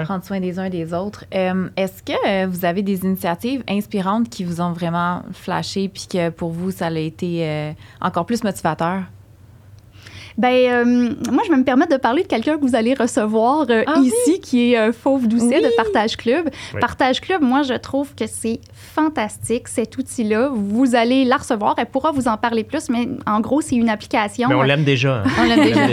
prendre soin des uns et des autres. Est-ce que vous avez des initiatives inspirantes qui vous ont vraiment flashé puis que pour vous, ça a été encore plus motivateur? Bien, moi, je vais me permettre de parler de quelqu'un que vous allez recevoir ici, qui est Fauve Doucet de Partage Club. Oui. Partage Club, moi, je trouve que c'est fantastique, cet outil-là. Vous allez la recevoir. Elle pourra vous en parler plus, mais en gros, c'est une application. Mais on l'aime déjà. Hein? On l'aime déjà.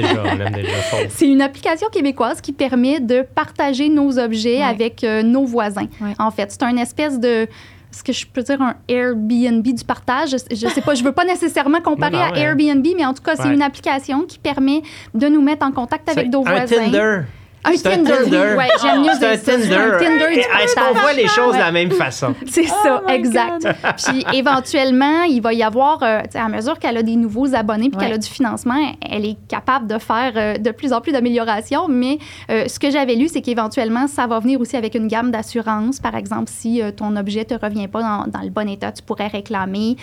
C'est une application québécoise qui permet de partager nos objets avec nos voisins. Ouais. En fait, c'est une espèce de... Est-ce que je peux dire un Airbnb du partage? Je sais pas, je veux pas nécessairement comparer à Airbnb, mais en tout cas, c'est une application qui permet de nous mettre en contact avec nos voisins. Un Tinder. Oui, j'aime mieux dire ça. Un Tinder. Est-ce qu'on voit les choses de la même façon? C'est ça, exact. Puis éventuellement, il va y avoir, à mesure qu'elle a des nouveaux abonnés puis qu'elle a du financement, elle est capable de faire de plus en plus d'améliorations. Mais ce que j'avais lu, c'est qu'éventuellement, ça va venir aussi avec une gamme d'assurance. Par exemple, si ton objet ne te revient pas dans le bon état, tu pourrais réclamer.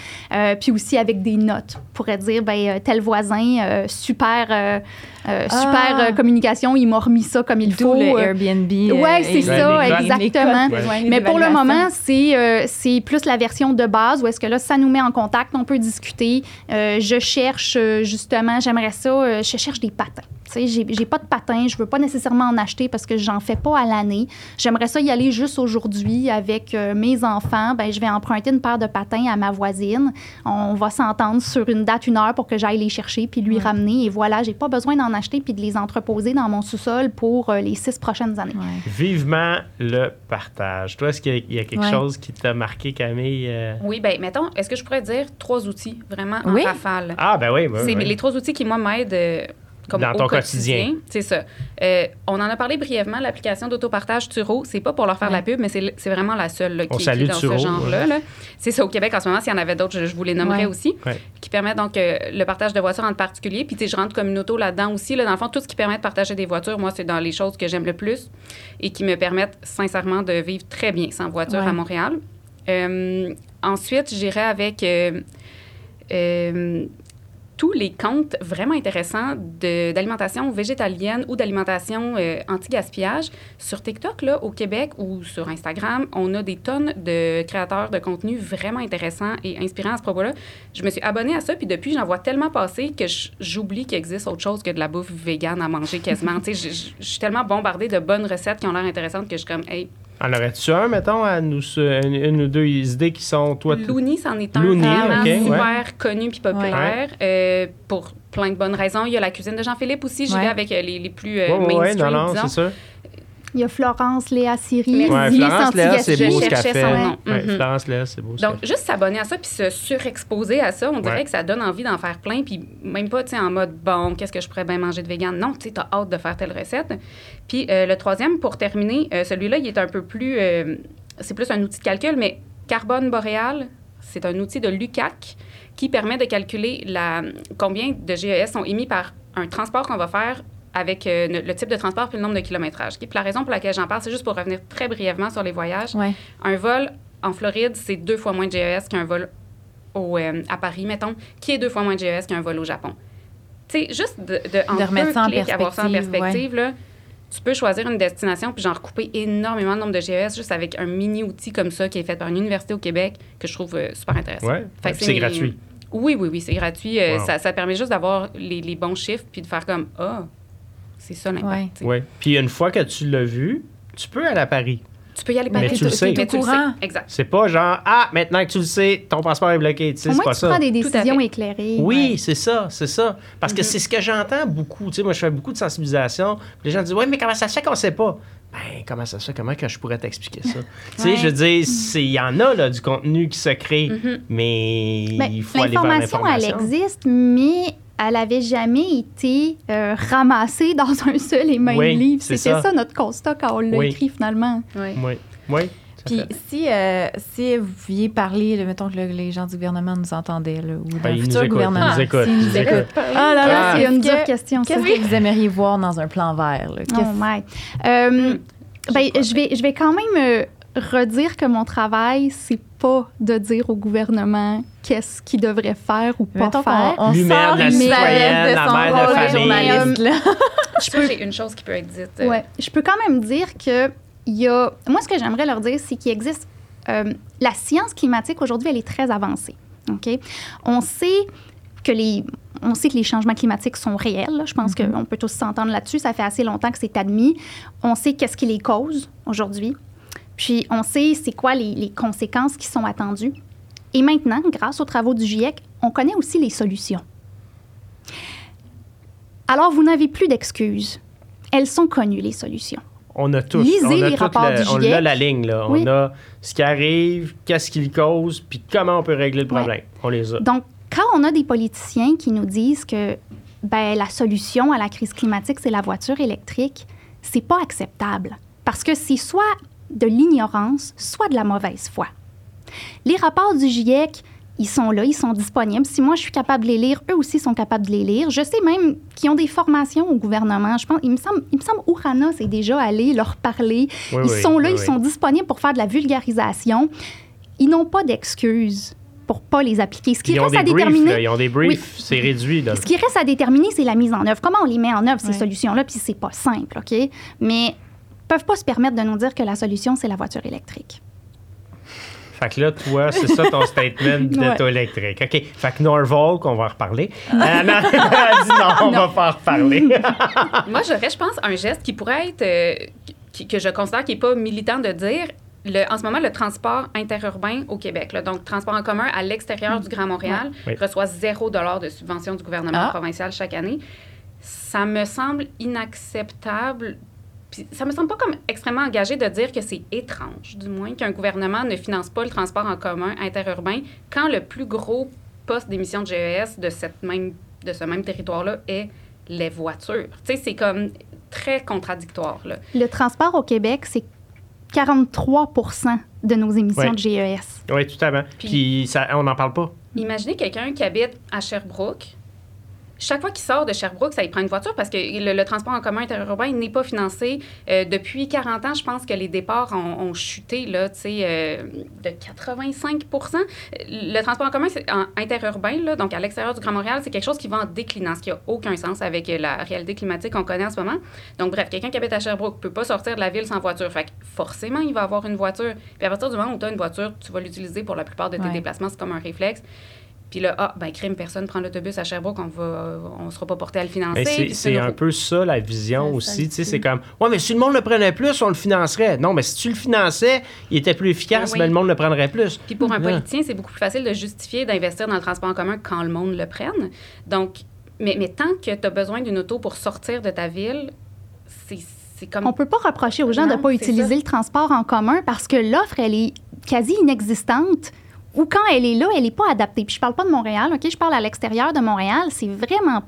Puis aussi avec des notes. Tu pourrais dire, ben tel voisin, super... Super communication, ils m'ont remis ça comme il faut. Le Airbnb. Oui, c'est ça, exactement. Mais pour le moment, c'est plus la version de base où est-ce que là, ça nous met en contact, on peut discuter. Je cherche justement, j'aimerais ça, je cherche des patins. Tu sais, j'ai pas de patins, je veux pas nécessairement en acheter parce que j'en fais pas à l'année. J'aimerais ça y aller juste aujourd'hui avec mes enfants. Ben, je vais emprunter une paire de patins à ma voisine. On va s'entendre sur une date, une heure pour que j'aille les chercher puis lui ramener. Et voilà, j'ai pas besoin d'en acheter puis de les entreposer dans mon sous-sol pour les 6 prochaines années. Ouais. Vivement le partage. Toi, est-ce qu'il y a quelque chose qui t'a marqué, Camille? Oui, bien, mettons, est-ce que je pourrais dire 3 outils vraiment en rafale? Ah, ben oui. Ben, c'est les 3 outils qui, moi, m'aident... comme dans ton quotidien. C'est ça. On en a parlé brièvement, l'application d'autopartage Turo. C'est pas pour leur faire de la pub, mais c'est vraiment la seule là, qui est dans Turo, ce genre-là. Là. C'est ça, au Québec, en ce moment, s'il y en avait d'autres, je vous les nommerais aussi, qui permet donc le partage de voitures entre particuliers. Puis, tu sais, je rentre comme une auto là-dedans aussi. Là, dans le fond, tout ce qui permet de partager des voitures, moi, c'est dans les choses que j'aime le plus et qui me permettent sincèrement de vivre très bien sans voiture à Montréal. Ensuite, j'irai avec... tous les comptes vraiment intéressants d'alimentation végétalienne ou d'alimentation anti-gaspillage. Sur TikTok, là, au Québec ou sur Instagram, on a des tonnes de créateurs de contenu vraiment intéressants et inspirants à ce propos-là. Je me suis abonnée à ça, puis depuis, j'en vois tellement passer que j'oublie qu'il existe autre chose que de la bouffe végane à manger quasiment. Tu sais, je suis tellement bombardée de bonnes recettes qui ont l'air intéressantes que je suis comme « Hey! » En aurais-tu un, mettons, à nous, une ou deux idées qui sont... Looney, c'en est un vraiment super connu puis populaire pour plein de bonnes raisons. Il y a la cuisine de Jean-Philippe aussi, j'y vais avec les plus mainstream, disons. C'est ça. Il y a Florence Léa Siri. Florence Léa, c'est beau ce qu'elle fait. Florence Léa, c'est beau. Donc, juste s'abonner à ça puis se surexposer à ça, on dirait que ça donne envie d'en faire plein. Puis même pas, tu sais, en mode, bon, qu'est-ce que je pourrais bien manger de vegan? Non, tu sais, t'as hâte de faire telle recette. Puis le troisième, pour terminer, celui-là, il est un peu plus... c'est plus un outil de calcul, mais Carbone Boréal, c'est un outil de l'UQAC qui permet de calculer combien de GES sont émis par un transport qu'on va faire avec le type de transport puis le nombre de kilométrages. Puis la raison pour laquelle j'en parle, c'est juste pour revenir très brièvement sur les voyages. Ouais. Un vol en Floride, c'est 2 fois moins de GES qu'un vol à Paris, mettons, qui est 2 fois moins de GES qu'un vol au Japon. Tu sais, juste de remettre ça en perspective. Avoir ça en perspective, là, tu peux choisir une destination puis genre couper énormément le nombre de GES juste avec un mini-outil comme ça qui est fait par une université au Québec que je trouve super intéressant. Ouais. Fait que c'est gratuit. Oui, c'est gratuit. Wow. Ça permet juste d'avoir les bons chiffres puis de faire comme « Ah! » C'est ça l'impact. Oui. Puis une fois que tu l'as vu, tu peux aller à Paris. Tu peux y aller Paris. Mais tu le sais. Exact. C'est pas genre, ah, maintenant que tu le sais, ton passeport est bloqué. Tu sais, c'est pas ça. Au moins, tu prends des décisions éclairées. Oui, c'est ça. Parce que c'est ce que j'entends beaucoup. Tu sais, moi, je fais beaucoup de sensibilisation. Les gens disent, oui, mais comment ça se fait qu'on sait pas? Ben, comment ça se fait? Comment que je pourrais t'expliquer ça? Tu sais, je veux dire, il y en a, là, du contenu qui se crée, mais il faut aller vers l'information. L'information, elle existe, mais... elle n'avait jamais été ramassée dans un seul et même livre. C'était ça notre constat quand on l'a écrit, finalement. Oui. Puis si vous pouviez parler, mettons que les gens du gouvernement nous entendaient, là, ou d'un futur gouvernement. Ils nous écoutent. Ah là, c'est une dure question. Qu'est-ce que vous aimeriez voir dans un plan vert? Là? Je vais quand même redire que mon travail, c'est pas de dire au gouvernement qu'est-ce qu'il devrait faire ou pas faire. L'humeur de la citoyenne, la mère de famille. C'est une chose qui peut être dite. Ouais. Je peux quand même dire que moi, ce que j'aimerais leur dire, c'est qu'il existe... la science climatique, aujourd'hui, elle est très avancée. Okay? On sait que les changements climatiques sont réels. Là. Je pense qu'on peut tous s'entendre là-dessus. Ça fait assez longtemps que c'est admis. On sait qu'est-ce qui les cause aujourd'hui. Puis, on sait c'est quoi les conséquences qui sont attendues. Et maintenant, grâce aux travaux du GIEC, on connaît aussi les solutions. Alors, vous n'avez plus d'excuses. Elles sont connues, les solutions. On a tous. Lisez les rapports du GIEC. On a la ligne, là. Oui. On a ce qui arrive, qu'est-ce qui le cause, puis comment on peut régler le problème. On les a. Donc, quand on a des politiciens qui nous disent que la solution à la crise climatique, c'est la voiture électrique, c'est pas acceptable. Parce que c'est soit de l'ignorance, soit de la mauvaise foi. Les rapports du GIEC, ils sont là, ils sont disponibles. Si moi, je suis capable de les lire, eux aussi sont capables de les lire. Je sais même qu'ils ont des formations au gouvernement. Je pense, il me semble Ourana s'est déjà allé leur parler. Ils sont là, ils sont disponibles pour faire de la vulgarisation. Ils n'ont pas d'excuses. pour pas les appliquer. Ce qui reste à déterminer, ils ont des briefs, oui, c'est réduit. Là. Ce qui reste à déterminer, c'est la mise en œuvre. Comment on les met en œuvre, ces solutions-là, puis c'est pas simple, OK? Mais peuvent pas se permettre de nous dire que la solution, c'est la voiture électrique. Fait que là, toi, c'est ça ton statement d'auto électrique. OK. Fait que Norval, qu'on va en reparler. Non, on va pas en reparler. Moi, j'aurais, je pense, un geste qui pourrait être, que je considère qui n'est pas militant de dire, en ce moment, le transport interurbain au Québec, là, donc transport en commun à l'extérieur du Grand Montréal, reçoit $0 de subvention du gouvernement provincial chaque année. Ça me semble inacceptable. Puis ça me semble pas comme extrêmement engagé de dire que c'est étrange, du moins, qu'un gouvernement ne finance pas le transport en commun interurbain quand le plus gros poste d'émission de GES de ce même territoire-là est les voitures. Tu sais, c'est comme très contradictoire, là. Le transport au Québec, c'est 43% de nos émissions de GES. Oui, tout à fait. Puis ça, on n'en parle pas. Imaginez quelqu'un qui habite à Sherbrooke. Chaque fois qu'il sort de Sherbrooke, ça lui prend une voiture parce que le transport en commun interurbain n'est pas financé. Depuis 40 ans, je pense que les départs ont chuté là, de 85 %. Le transport en commun interurbain, là, donc à l'extérieur du Grand Montréal, c'est quelque chose qui va en déclinant, ce qui n'a aucun sens avec la réalité climatique qu'on connaît en ce moment. Donc bref, quelqu'un qui habite à Sherbrooke ne peut pas sortir de la ville sans voiture. Fait que forcément, il va avoir une voiture. Puis à partir du moment où tu as une voiture, tu vas l'utiliser pour la plupart de tes déplacements. C'est comme un réflexe. Puis là, crime, personne prend l'autobus à Sherbrooke, on ne sera pas porté à le financer. Mais c'est un peu ça, la vision aussi. Tu sais, c'est comme, mais si le monde le prenait plus, on le financerait. Non, mais si tu le finançais, il était plus efficace, mais le monde le prendrait plus. Puis pour un politicien, c'est beaucoup plus facile de justifier d'investir dans le transport en commun quand le monde le prenne. Donc, mais tant que tu as besoin d'une auto pour sortir de ta ville, c'est comme... On ne peut pas reprocher aux gens de ne pas utiliser le transport en commun parce que l'offre, elle est quasi inexistante. Ou quand elle est là, elle n'est pas adaptée. Puis je ne parle pas de Montréal, OK? Je parle à l'extérieur de Montréal. C'est vraiment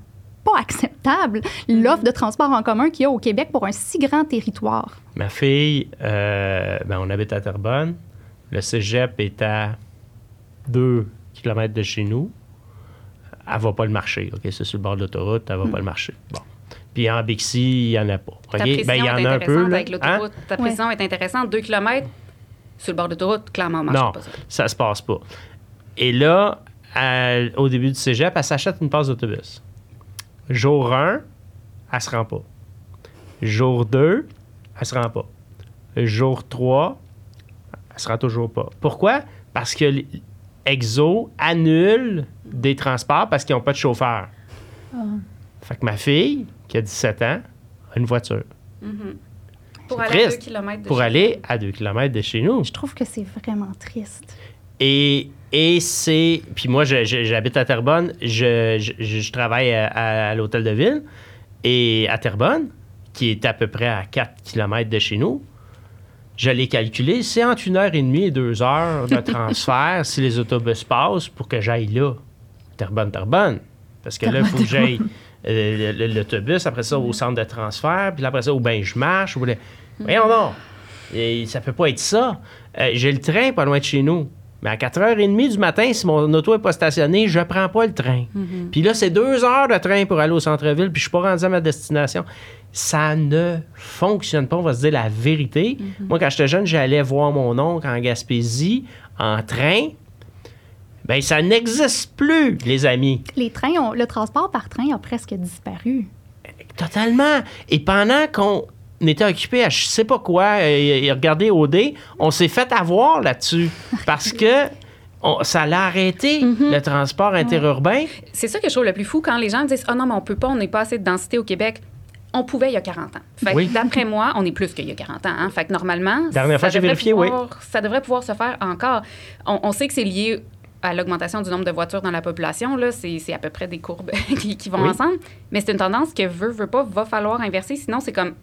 pas acceptable l'offre de transport en commun qu'il y a au Québec pour un si grand territoire. Ma fille, on habite à Terrebonne. Le cégep est à 2 km de chez nous. Elle ne va pas le marché, OK? C'est sur le bord de l'autoroute, elle ne va pas le marché. Bon. Puis en Bixi, il n'y en a pas. Okay? Ta précision il y en a un peu. Là. Avec l'autoroute. Hein? Ta précision est intéressante. 2 km... Sur le bord de l'autoroute, clairement, non, pas ça se passe pas. Et là, au début du cégep, elle s'achète une passe d'autobus. Jour 1, elle se rend pas. Jour 2, elle se rend pas. Jour 3, elle se rend toujours pas. Pourquoi? Parce que EXO annule des transports parce qu'ils n'ont pas de chauffeur. Fait que ma fille, qui a 17 ans, a une voiture. Mm-hmm. Pour aller à 2 km de chez nous. Je trouve que c'est vraiment triste. Et c'est... Puis moi, j'habite à Terrebonne. Je travaille à l'hôtel de ville. Et à Terrebonne, qui est à peu près à 4 km de chez nous, je l'ai calculé, c'est entre 1h30 et 2h de transfert si les autobus passent pour que j'aille là. Terrebonne. Parce que là, il faut que j'aille... L'autobus, après ça, au centre de transfert, puis après ça, je marche. Voyons donc, ça peut pas être ça. J'ai le train pas loin de chez nous. Mais à 4h30 du matin, si mon auto n'est pas stationné, je prends pas le train. Mm-hmm. Puis là, c'est 2 heures de train pour aller au centre-ville, puis je suis pas rendu à ma destination. Ça ne fonctionne pas, on va se dire la vérité. Mm-hmm. Moi, quand j'étais jeune, j'allais voir mon oncle en Gaspésie, en train. Bien, ça n'existe plus, les amis. Le transport par train a presque disparu. Totalement. Et pendant qu'on était occupé à je sais pas quoi et regarder OD, on s'est fait avoir là-dessus parce que ça l'a arrêté, le transport interurbain. C'est ça que je trouve le plus fou quand les gens disent « Ah non, mais on peut pas, on n'est pas assez de densité au Québec ». On pouvait il y a 40 ans. Fait que d'après moi, on est plus qu'il y a 40 ans. Hein. Fait que normalement, ça devrait pouvoir se faire encore. On sait que c'est lié... à l'augmentation du nombre de voitures dans la population, là, c'est à peu près des courbes qui vont ensemble. Mais c'est une tendance que veut pas, va falloir inverser. Sinon, c'est comme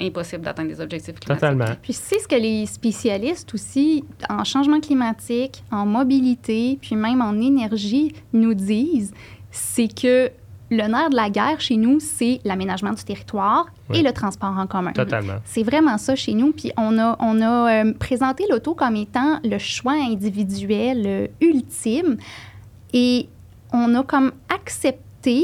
impossible d'atteindre des objectifs climatiques. Totalement. Puis c'est ce que les spécialistes aussi, en changement climatique, en mobilité, puis même en énergie, nous disent, c'est que le nerf de la guerre chez nous, c'est l'aménagement du territoire et le transport en commun. Totalement. C'est vraiment ça chez nous. Puis on a présenté l'auto comme étant le choix individuel ultime et on a comme accepté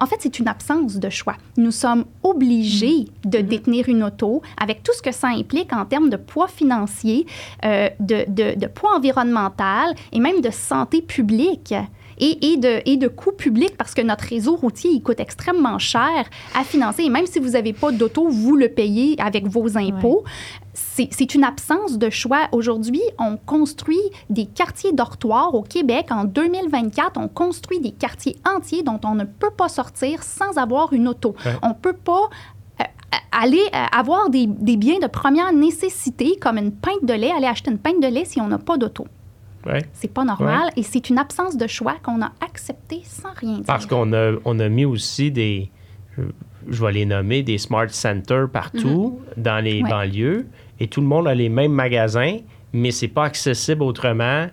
en fait, c'est une absence de choix. Nous sommes obligés de détenir une auto avec tout ce que ça implique en termes de poids financier, de poids environnemental et même de santé publique. Et de coûts publics, parce que notre réseau routier, il coûte extrêmement cher à financer. Et même si vous n'avez pas d'auto, vous le payez avec vos impôts. Ouais. C'est une absence de choix. Aujourd'hui, on construit des quartiers dortoirs au Québec. En 2024, on construit des quartiers entiers dont on ne peut pas sortir sans avoir une auto. Ouais. On ne peut pas aller avoir des biens de première nécessité, comme une pinte de lait, aller acheter une pinte de lait si on n'a pas d'auto. Ouais. C'est pas normal et c'est une absence de choix qu'on a acceptée sans rien dire. Parce qu'on a mis aussi des, je vais les nommer, des smart centers partout dans les banlieues et tout le monde a les mêmes magasins, mais c'est pas accessible autrement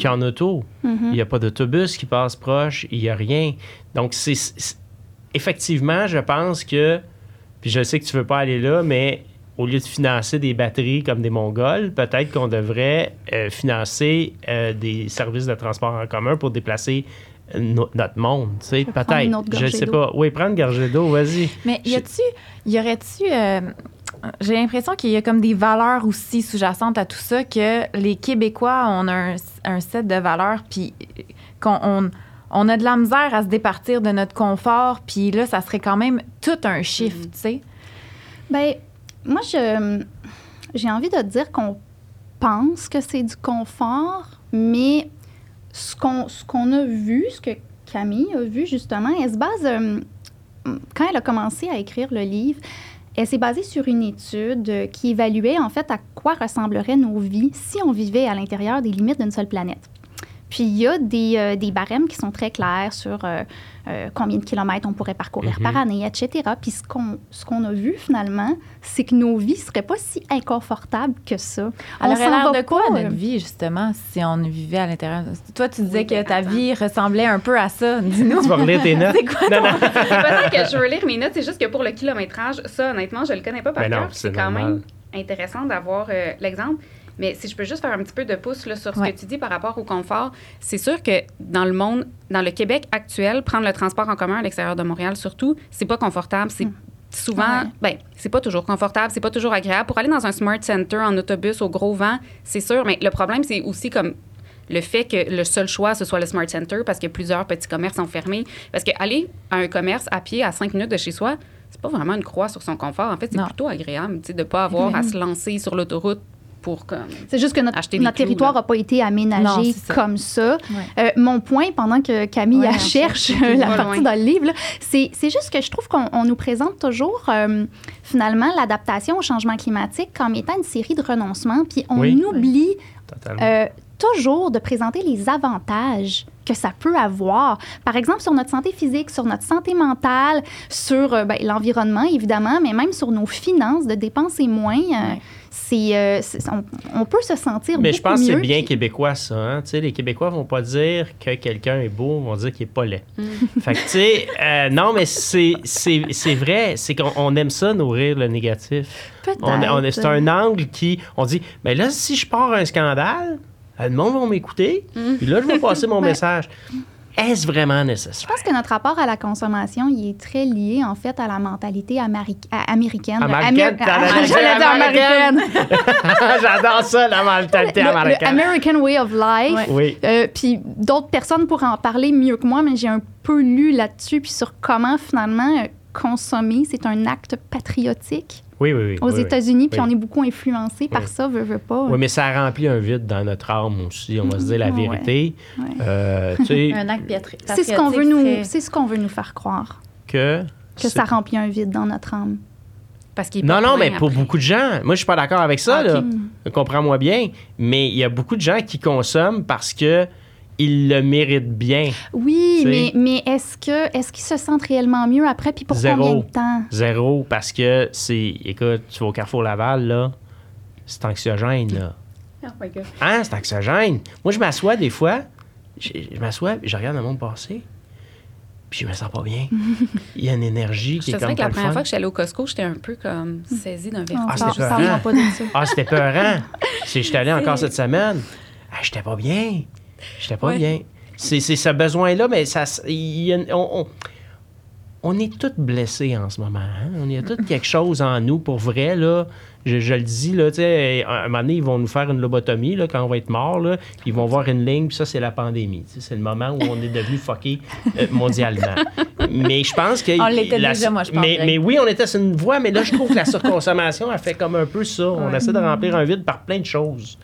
qu'en auto. Il n'y a pas d'autobus qui passe proche, il n'y a rien. Donc, c'est effectivement, je pense que, puis je sais que tu veux pas aller là, mais au lieu de financer des batteries comme des Mongols, peut-être qu'on devrait financer des services de transport en commun pour déplacer notre monde. Tu sais, peut-être. Je ne sais pas. Oui, prends une gorgée d'eau, vas-y. Mais y aurait-tu... j'ai l'impression qu'il y a comme des valeurs aussi sous-jacentes à tout ça, que les Québécois, on a un set de valeurs, puis qu'on a de la misère à se départir de notre confort, puis là, ça serait quand même tout un shift, tu sais. Bien... Moi, j'ai envie de dire qu'on pense que c'est du confort, mais ce qu'on a vu, ce que Camille a vu justement, elle se base, quand elle a commencé à écrire le livre, elle s'est basée sur une étude qui évaluait en fait à quoi ressembleraient nos vies si on vivait à l'intérieur des limites d'une seule planète. Puis, il y a des barèmes qui sont très clairs sur combien de kilomètres on pourrait parcourir par année, etc. Puis, ce qu'on a vu, finalement, c'est que nos vies ne seraient pas si inconfortables que ça. Alors, elle a l'air de quoi, notre vie, justement, si on vivait à l'intérieur? Toi, tu disais que ta vie ressemblait un peu à ça. Dis-nous. Tu vas relire tes notes. C'est quoi ton... Peut-être que je veux lire mes notes. C'est juste que pour le kilométrage, ça, honnêtement, je ne le connais pas par cœur. C'est quand même intéressant d'avoir l'exemple. Mais si je peux juste faire un petit peu de pouce là, sur ce que tu dis par rapport au confort, c'est sûr que dans le monde, dans le Québec actuel, prendre le transport en commun à l'extérieur de Montréal surtout, c'est pas confortable, c'est souvent, ben, c'est pas toujours confortable, c'est pas toujours agréable. Pour aller dans un smart center en autobus au gros vent, c'est sûr, mais le problème, c'est aussi comme le fait que le seul choix, ce soit le smart center parce que plusieurs petits commerces sont fermés. Parce qu'aller à un commerce à pied à 5 minutes de chez soi, c'est pas vraiment une croix sur son confort. En fait, c'est plutôt agréable de pas avoir à se lancer sur l'autoroute. C'est juste que notre territoire n'a pas été aménagé comme ça. Ouais. Mon point, pendant que Camille cherche la partie dans le livre, là, c'est juste que je trouve qu'on nous présente toujours, finalement, l'adaptation au changement climatique comme étant une série de renoncements. Puis on oublie toujours de présenter les avantages que ça peut avoir. Par exemple, sur notre santé physique, sur notre santé mentale, sur l'environnement, évidemment, mais même sur nos finances, de dépenser moins. On peut se sentir mais beaucoup mieux. Mais je pense que c'est bien québécois, ça. Hein? Les Québécois ne vont pas dire que quelqu'un est beau, ils vont dire qu'il n'est pas laid. Fait que, tu sais, non, mais c'est vrai. C'est qu'on aime ça, nourrir le négatif. Peut-être. C'est un angle qui... On dit, mais là, si je pars un scandale... Le monde va m'écouter, puis là, je vais passer mon message. Est-ce vraiment nécessaire? Je pense que notre rapport à la consommation, il est très lié, en fait, à la mentalité américaine. Américaine. J'adore ça, la mentalité américaine. American way of life. Oui. Puis d'autres personnes pourraient en parler mieux que moi, mais j'ai un peu lu là-dessus, puis sur comment, finalement, consommer, c'est un acte patriotique. Oui. Aux États-Unis, puis on est beaucoup influencé par ça, veut pas. Oui, mais ça remplit un vide dans notre âme aussi, on va se dire la vérité. Un acte patriotique. C'est ce qu'on veut nous faire croire. Que ça remplit un vide dans notre âme. Parce qu'il non, mais après. Pour beaucoup de gens, moi, je suis pas d'accord avec ça, là. Comprends-moi bien, mais il y a beaucoup de gens qui consomment parce que ils le méritent bien. Oui, mais est-ce qu'ils se sentent réellement mieux après, puis pour combien de temps? Zéro, parce que écoute, tu vas au Carrefour Laval, là, c'est anxiogène, là. Oh my God. Hein, c'est anxiogène. Moi, je m'assois des fois, je regarde le monde passer, puis je me sens pas bien. Il y a une énergie qui est comme... Je te dirais que la première fois que je suis allée au Costco, j'étais un peu comme saisie d'un vertige. C'était peurant. Je suis allée encore cette semaine. Ah, j'étais pas bien. J'étais pas bien. C'est ce besoin-là, mais ça, on est tous blessés en ce moment. Hein? On y a tout quelque chose en nous, pour vrai, là. Je le dis, là, tu sais, à un moment donné, ils vont nous faire une lobotomie, là, quand on va être mort, là, puis ils vont voir une ligne, puis ça, c'est la pandémie. Tu sais, c'est le moment où on est devenu fucké mondialement. Mais je pense que... On l'était déjà, moi, je pense. Mais oui, on était sur une voie, mais là, je trouve que la surconsommation a fait comme un peu ça. Ouais. On essaie de remplir un vide par plein de choses.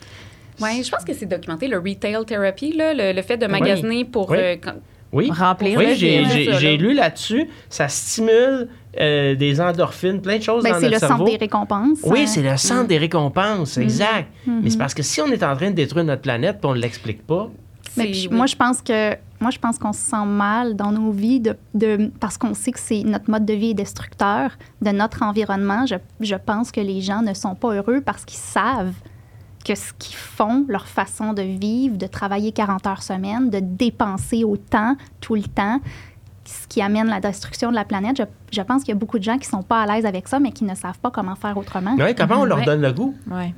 Oui, je pense que c'est documenté, le retail therapy, là, le fait de magasiner pour... remplir. Oui, j'ai lu là-dessus. Ça stimule des endorphines, plein de choses dans notre cerveau. C'est le centre des récompenses. Oui, c'est le centre des récompenses, exact. Mais c'est parce que si on est en train de détruire notre planète et on ne l'explique pas... Mais puis, moi, je pense qu'on se sent mal dans nos vies parce qu'on sait que c'est notre mode de vie est destructeur de notre environnement. Je pense que les gens ne sont pas heureux parce qu'ils savent que ce qu'ils font, leur façon de vivre, de travailler 40 heures semaine, de dépenser autant, tout le temps, ce qui amène la destruction de la planète. Je pense qu'il y a beaucoup de gens qui ne sont pas à l'aise avec ça, mais qui ne savent pas comment faire autrement. Oui, comment on leur donne le goût? Oui.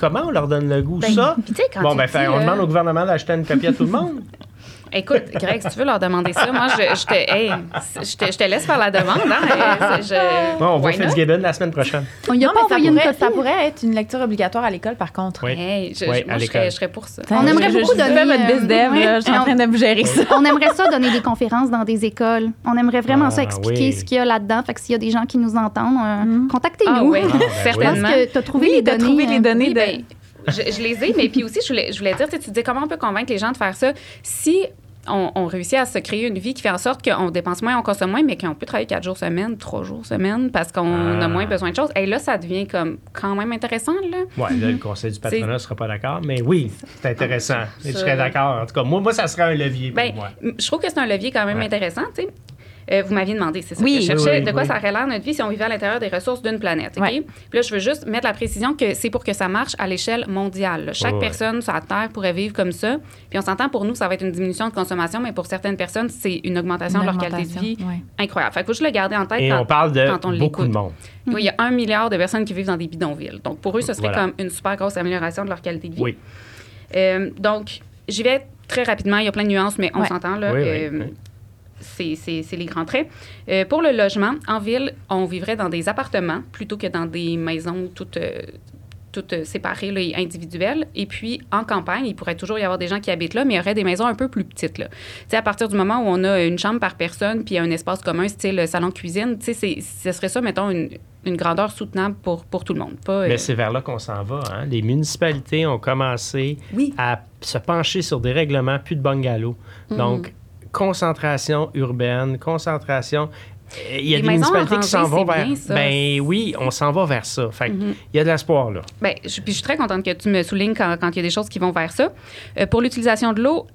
Comment on leur donne le goût, ça? On demande au gouvernement d'acheter une copie à tout le monde. Écoute, Greg, si tu veux leur demander ça, moi, je te laisse faire la demande. Hein? On voit Fitzgibbon la semaine prochaine. Ça pourrait être une lecture obligatoire à l'école, par contre. Oui. Je serais pour ça. On aimerait beaucoup donner... votre biz dev, je suis en train de vous gérer ça. On aimerait ça donner des conférences dans des écoles. On aimerait vraiment ça expliquer ce qu'il y a là-dedans. Fait que s'il y a des gens qui nous entendent, contactez-nous. Ah, oui. Certainement. Parce que tu as trouvé les données de... Je les ai, mais puis aussi, je voulais dire, tu te dis comment on peut convaincre les gens de faire ça si on réussit à se créer une vie qui fait en sorte qu'on dépense moins, on consomme moins, mais qu'on peut travailler 4 jours semaine, 3 jours semaine, parce qu'on a moins besoin de choses. Et là, ça devient comme quand même intéressant, là. Oui, là, le conseil du patronat ne sera pas d'accord, mais oui, c'est intéressant. Je serais d'accord. En tout cas, moi, ça serait un levier pour moi. Je trouve que c'est un levier quand même intéressant, tu sais. Vous m'aviez demandé, c'est ça que je cherchais, de quoi ça aurait l'air notre vie si on vivait à l'intérieur des ressources d'une planète. Okay? Ouais. Puis là, je veux juste mettre la précision que c'est pour que ça marche à l'échelle mondiale. Chaque personne sur la Terre pourrait vivre comme ça. Puis on s'entend, pour nous, ça va être une diminution de consommation, mais pour certaines personnes, c'est une augmentation de leur qualité de vie incroyable. Fait qu'il faut juste le garder en tête quand on parle de quand on beaucoup l'écoute. De monde. Oui, il y a 1 milliard de personnes qui vivent dans des bidonvilles. Donc, pour eux, ce serait comme une super grosse amélioration de leur qualité de vie. Oui. Donc, j'y vais très rapidement. Il y a plein de nuances, mais on s'entend, là. C'est les grands traits. Pour le logement, en ville, on vivrait dans des appartements plutôt que dans des maisons toutes séparées là, et individuelles. Et puis, en campagne, il pourrait toujours y avoir des gens qui habitent là, mais il y aurait des maisons un peu plus petites. Là. À partir du moment où on a une chambre par personne puis un espace commun, style salon-cuisine, ce serait ça, mettons, une grandeur soutenable pour tout le monde. Mais c'est vers là qu'on s'en va. Hein? Les municipalités ont commencé à se pencher sur des règlements, plus de bungalows. Donc, concentration urbaine, concentration... Il y a des municipalités qui s'en vont vers... on s'en va vers ça. Fait qu'il y a de l'espoir, là. Bien, je suis très contente que tu me soulignes quand il y a des choses qui vont vers ça. Pour l'utilisation de l'eau,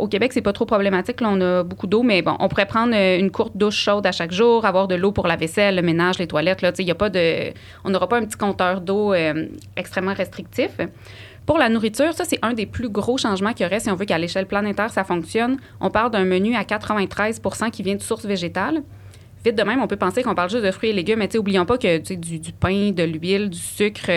au Québec, c'est pas trop problématique. Là, on a beaucoup d'eau, mais bon, on pourrait prendre une courte douche chaude à chaque jour, avoir de l'eau pour la vaisselle, le ménage, les toilettes. Là, y a pas de... On n'aura pas un petit compteur d'eau extrêmement restrictif. Pour la nourriture, ça, c'est un des plus gros changements qu'il y aurait si on veut qu'à l'échelle planétaire, ça fonctionne. On parle d'un menu à 93 % qui vient de sources végétales. Vite de même, on peut penser qu'on parle juste de fruits et légumes, mais oublions pas que du pain, de l'huile, du sucre,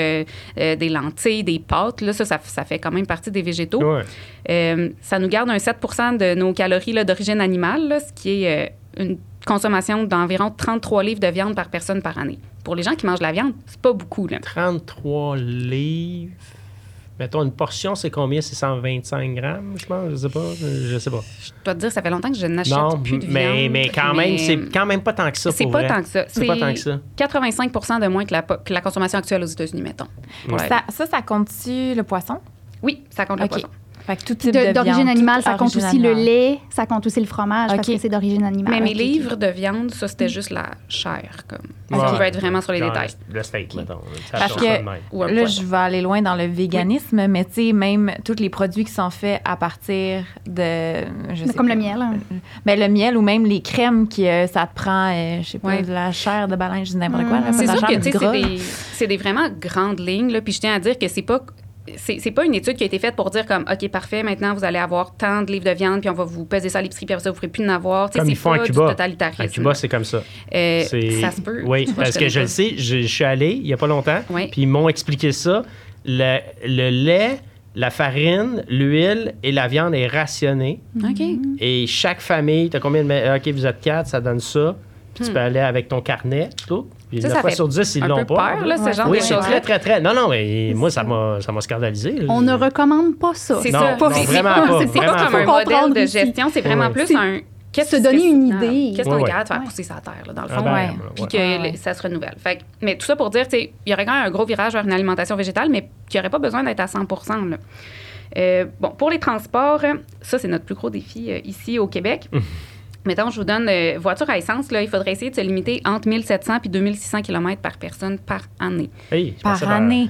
des lentilles, des pâtes, là, ça fait quand même partie des végétaux. Ouais. Ça nous garde un 7 % de nos calories là, d'origine animale, là, ce qui est une consommation d'environ 33 livres de viande par personne par année. Pour les gens qui mangent de la viande, c'est pas beaucoup. Là. 33 livres... Mettons, une portion, c'est combien? C'est 125 grammes, je pense? Je sais pas. Je dois te dire, ça fait longtemps que je n'achète plus de viande. Mais quand même, c'est quand même pas tant que ça, pour vrai. C'est pas tant que ça. 85 % de moins que la consommation actuelle aux États-Unis, mettons. Ouais. Ça compte-tu le poisson? Oui, ça compte le poisson. Fait que tout type de d'origine viande, animale, ça compte aussi le lait, ça compte aussi le fromage, parce que c'est d'origine animale. Mais mes livres de viande, ça, c'était juste la chair. On peut être vraiment sur les détails. Le steak, mettons. Parce que là, je vais aller loin dans le véganisme, mais tu sais, même tous les produits qui sont faits à partir de... Comme le miel. Mais le miel ou même les crèmes qui, ça te prend, je sais pas, de la chair de baleine, je dis n'importe quoi. C'est sûr que c'est des vraiment grandes lignes. Puis je tiens à dire que c'est pas... C'est pas une étude qui a été faite pour dire comme OK, parfait, maintenant vous allez avoir tant de livres de viande, puis on va vous peser ça à l'épicerie, puis après ça, vous ne pourrez plus en avoir. Comme ils font à Cuba. Du totalitarisme. À Cuba, c'est comme ça. Ça se peut. Oui, parce que je le sais, je suis allée il n'y a pas longtemps, puis ils m'ont expliqué ça. Le lait, la farine, l'huile et la viande est rationnée. OK. Et chaque famille, tu as combien de. OK, vous êtes 4, ça donne ça. Puis tu peux aller avec ton carnet, tout. Puis la fois sur 10, ils l'ont pas. Peur, là, ce genre de choses. Oui, c'est très, très. Non, non, mais moi, ça m'a scandalisé. Là. On ne recommande pas ça. C'est ça. Non, vraiment pas. C'est pas comme un modèle de gestion. C'est vraiment plus un... Qu'est-ce se donner une idée. Qu'est-ce qu'on est capable de faire pousser sa terre, là, dans le fond, puis que ça se renouvelle. Fait que, mais tout ça pour dire, tu sais, il y aurait quand même un gros virage vers une alimentation végétale, mais qui n'aurait pas besoin d'être à 100%. Là. Bon, pour les transports, ça, c'est notre plus gros défi ici au Québec. Mettons, je vous donne voiture à essence, là, il faudrait essayer de se limiter entre 1700 et 2600 km par personne par année. Hey, par semaine. Non.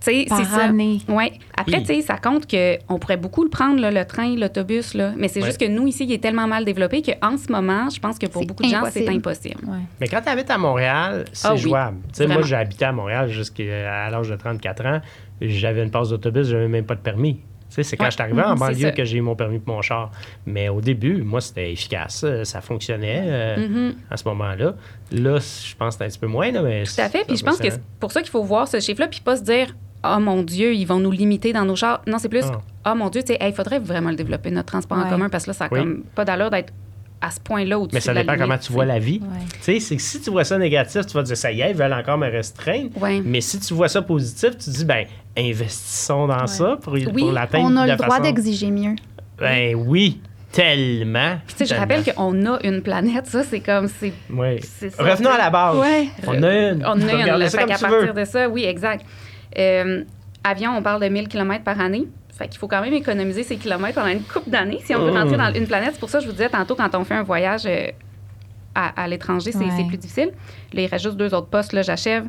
T'sais, par c'est année. Ça. Ouais. Après, oui. Tu sais, ça compte qu'on pourrait beaucoup le prendre, là, le train, l'autobus, là. Mais c'est juste que nous, ici, il est tellement mal développé qu'en ce moment, je pense que pour beaucoup de gens, c'est impossible. Ouais. Mais quand tu habites à Montréal, c'est jouable. Tu sais, moi, j'ai habité à Montréal jusqu'à l'âge de 34 ans. J'avais une passe d'autobus, j'avais même pas de permis. Tu sais, c'est quand je suis arrivé en banlieue que j'ai eu mon permis pour mon char. Mais au début, moi, c'était efficace. Ça fonctionnait à ce moment-là. Là, je pense que c'est un petit peu moins. Là, mais tout à fait. Puis je pense que c'est pour ça qu'il faut voir ce chiffre-là puis pas se dire « Ah, oh, mon Dieu, ils vont nous limiter dans nos chars. » Non, c'est plus « Ah, oh, mon Dieu, tu sais, hey, faudrait vraiment le développer, notre transport en commun, parce que là, ça n'a comme pas d'allure d'être à ce point-là au-dessus de la limite. » Mais ça dépend comment tu vois la vie. Ouais. Tu sais, c'est que si tu vois ça négatif, tu vas te dire « Ça y est, ils veulent encore me restreindre. Ouais. » Mais si tu vois ça positif, tu dis « ben investissons dans ça pour l'atteindre de façon... » On a le droit d'exiger mieux. Ben oui, tellement. Puis tu sais, je rappelle qu'on a une planète, ça, c'est comme... c'est ça, revenons à la base. Ouais. On a une. On a une. Fait qu'à partir de ça, oui, exact. Avion, on parle de 1000 km par année. Fait qu'il faut quand même économiser ces kilomètres pendant une couple d'années si on veut rentrer dans une planète. C'est pour ça que je vous disais tantôt, quand on fait un voyage à l'étranger, c'est plus difficile. Là, il reste juste 2 autres postes, là, j'achève.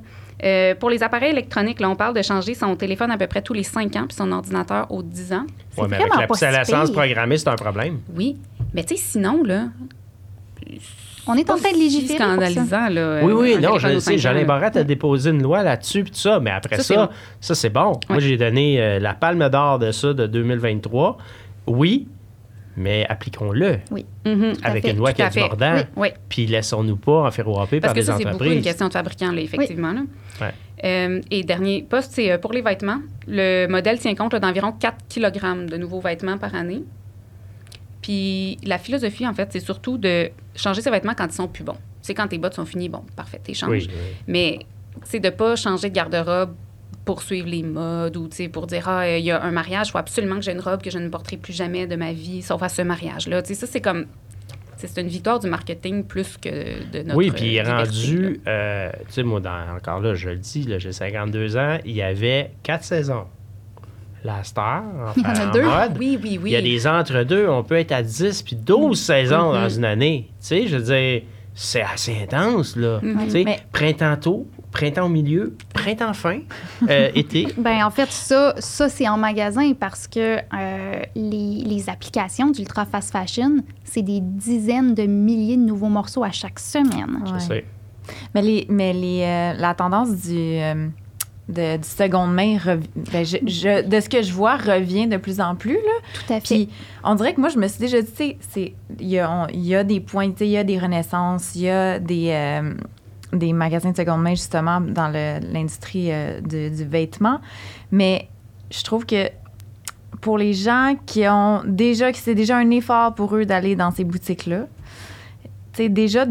Pour les appareils électroniques, là, on parle de changer son téléphone à peu près tous les 5 ans puis son ordinateur aux 10 ans. Oui, mais avec la obsolescence programmée, c'est un problème. Oui, mais tu sais, sinon, là... On est en train de légiférer pour ça. Là, oui, non, je le sais. Jean-Lin Barrette a déposé une loi là-dessus puis tout ça, mais après ça, c'est bon. Ouais. Moi, j'ai donné la palme d'or de ça de 2023. Oui, mais appliquons-le. Oui. Avec une loi qui a du mordant. Oui. Puis laissons-nous pas enferroper par des entreprises. Parce que c'est beaucoup une question de fabricant, là, effectivement. Oui. Là. Ouais. Et dernier poste, c'est pour les vêtements. Le modèle tient compte là, d'environ 4 kg de nouveaux vêtements par année. Puis la philosophie, en fait, c'est surtout de changer ses vêtements quand ils sont plus bons. C'est quand tes bottes sont finies, bon, parfait, t'es changes. Oui. Mais c'est de ne pas changer de garde-robe pour suivre les modes ou pour dire « Ah, il y a un mariage, il faut absolument que j'ai une robe que je ne porterai plus jamais de ma vie, sauf à ce mariage-là. » Ça, c'est comme... C'est une victoire du marketing plus que de notre... Oui, puis il est rendu... tu sais, moi, encore là, je le dis, là, j'ai 52 ans, il y avait 4 saisons. La star, en mode. Oui. Il y a des entre-deux, on peut être à 10 puis 12 saisons dans une année. Tu sais, je veux dire, c'est assez intense, là. Tu sais, printemps tôt, printemps au milieu, printemps fin, été. Bien, en fait, ça, c'est en magasin parce que les applications d'Ultra Fast Fashion, c'est des dizaines de milliers de nouveaux morceaux à chaque semaine. Ouais. Je sais. Mais la tendance du second main, de ce que je vois, revient de plus en plus. Là. Tout à fait. Puis, on dirait que moi, je me suis déjà dit, tu sais, il y a des points, tu sais, il y a des renaissances, il y a des magasins de seconde main, justement, dans l'industrie du vêtement. Mais je trouve que pour les gens qui c'est déjà un effort pour eux d'aller dans ces boutiques-là, tu sais, déjà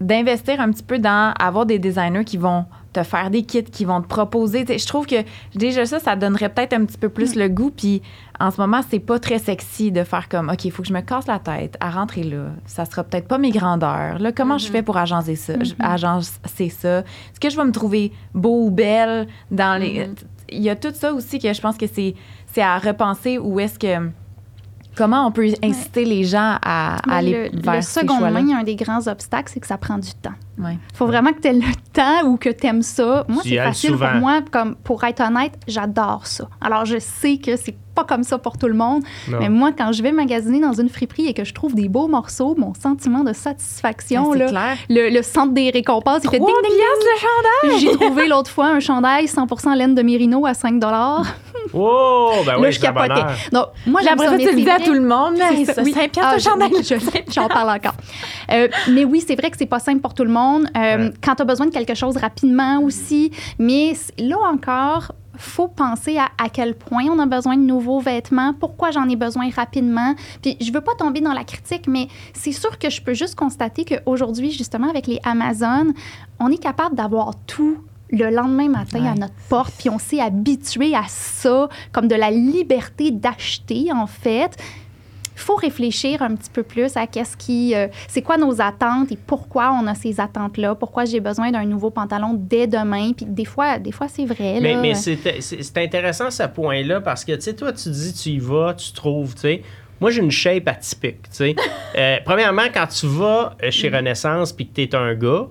d'investir un petit peu dans avoir des designers qui vont te faire des kits, qui vont te proposer. Je trouve que déjà ça donnerait peut-être un petit peu plus le goût. Puis en ce moment, c'est pas très sexy de faire comme « OK, il faut que je me casse la tête à rentrer là. Ça sera peut-être pas mes grandeurs. Là, comment je fais pour agencer ça? Agencer ça? Est-ce que je vais me trouver beau ou belle? » dans les... Il y a tout ça aussi que je pense que c'est à repenser où est-ce que... Comment on peut inciter les gens à aller vers ces choix-là? Le second main, un des grands obstacles, c'est que ça prend du temps. Il faut vraiment que tu aies le temps ou que tu aimes ça. Moi, c'est facile pour moi. Comme, pour être honnête, j'adore ça. Alors, je sais que c'est pas comme ça pour tout le monde. Non. Mais moi, quand je vais magasiner dans une friperie et que je trouve des beaux morceaux, mon sentiment de satisfaction, là, clair. Le centre des récompenses, il fait ding, ding, ding, le chandail! J'ai trouvé l'autre fois un chandail 100% laine de Mérino à $5. Oh, ben oui, là, je capotais. Donc, moi, j'aimerais ça, tu le dis à tout le monde. C'est ça, $5 le chandail. J'en parle encore. Mais oui, c'est vrai que c'est pas simple pour tout le monde. Quand tu as besoin de quelque chose rapidement aussi. Mais là encore... faut penser à quel point on a besoin de nouveaux vêtements, pourquoi j'en ai besoin rapidement. Puis je veux pas tomber dans la critique, mais c'est sûr que je peux juste constater qu'aujourd'hui, justement, avec les Amazon, on est capable d'avoir tout le lendemain matin à notre porte, puis on s'est habitué à ça, comme de la liberté d'acheter, en fait. Il faut réfléchir un petit peu plus à qu'est-ce qui, c'est quoi nos attentes et pourquoi on a ces attentes-là, pourquoi j'ai besoin d'un nouveau pantalon dès demain. Puis des fois c'est vrai. Mais, là, mais c'est intéressant ce point-là parce que, tu sais, toi, tu dis, tu y vas, tu trouves, tu sais. Moi, j'ai une shape atypique, tu sais. Premièrement, quand tu vas chez Renaissance puis que t'es un gars,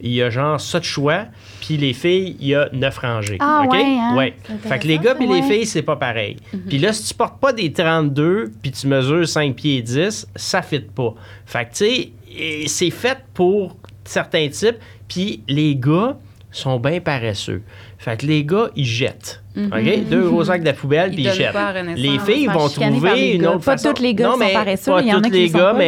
il y a genre ça de choix, puis les filles, il y a 9 rangées. Ah, OK? Ouais, hein? Ouais. Fait que les gars puis les filles, c'est pas pareil. Mm-hmm. Puis là, si tu portes pas des 32 puis tu mesures 5 pieds 10, ça fit pas. Fait que, tu sais, c'est fait pour certains types, puis les gars sont bien paresseux. Fait que les gars, ils jettent. Mm-hmm. OK? 2 gros sacs de la poubelle, puis ils jettent. Les filles vont trouver une autre façon. Pas tous les gars sont paresseux, il y en a qui sont pas.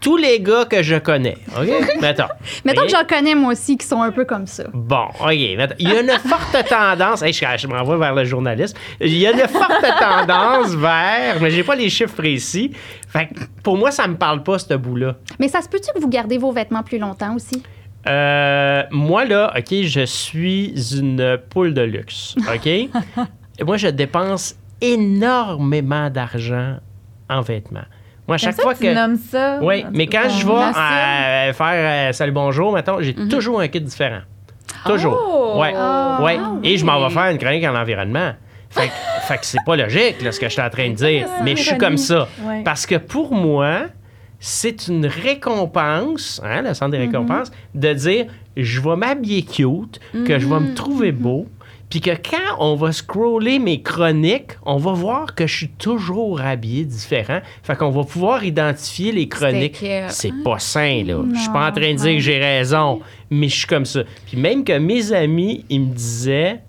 Tous les gars que je connais, OK? Mettons que j'en connais, moi aussi, qui sont un peu comme ça. Bon, OK. Il y a une forte tendance... Hey, je m'envoie vers le journaliste. Il y a une forte tendance vers... Mais j'ai pas les chiffres précis. Fait que pour moi, ça me parle pas, ce bout-là. Mais ça se peut-tu que vous gardez vos vêtements plus longtemps aussi? Moi, là, OK, je suis une poule de luxe, OK? Et moi, je dépense énormément d'argent en vêtements. Moi, à chaque fois que tu nommes ça. Oui, mais quand je vais faire salut bonjour, mettons, j'ai toujours un kit différent. Toujours. Oh, ouais. Ouais. Ah, oui. Et je m'en vais faire une chronique en environnement. Fait que c'est pas logique, là, ce que je suis en train de dire. Mais je suis comme ça. Ouais. Parce que pour moi, c'est une récompense, hein, le centre des récompenses, de dire je vais m'habiller cute, que je vais me trouver beau. Puis que quand on va scroller mes chroniques, on va voir que je suis toujours habillé différent. Fait qu'on va pouvoir identifier les chroniques. C'est pas sain, là. Je suis pas en train de dire que j'ai raison, mais je suis comme ça. Puis même que mes amis, ils me disaient,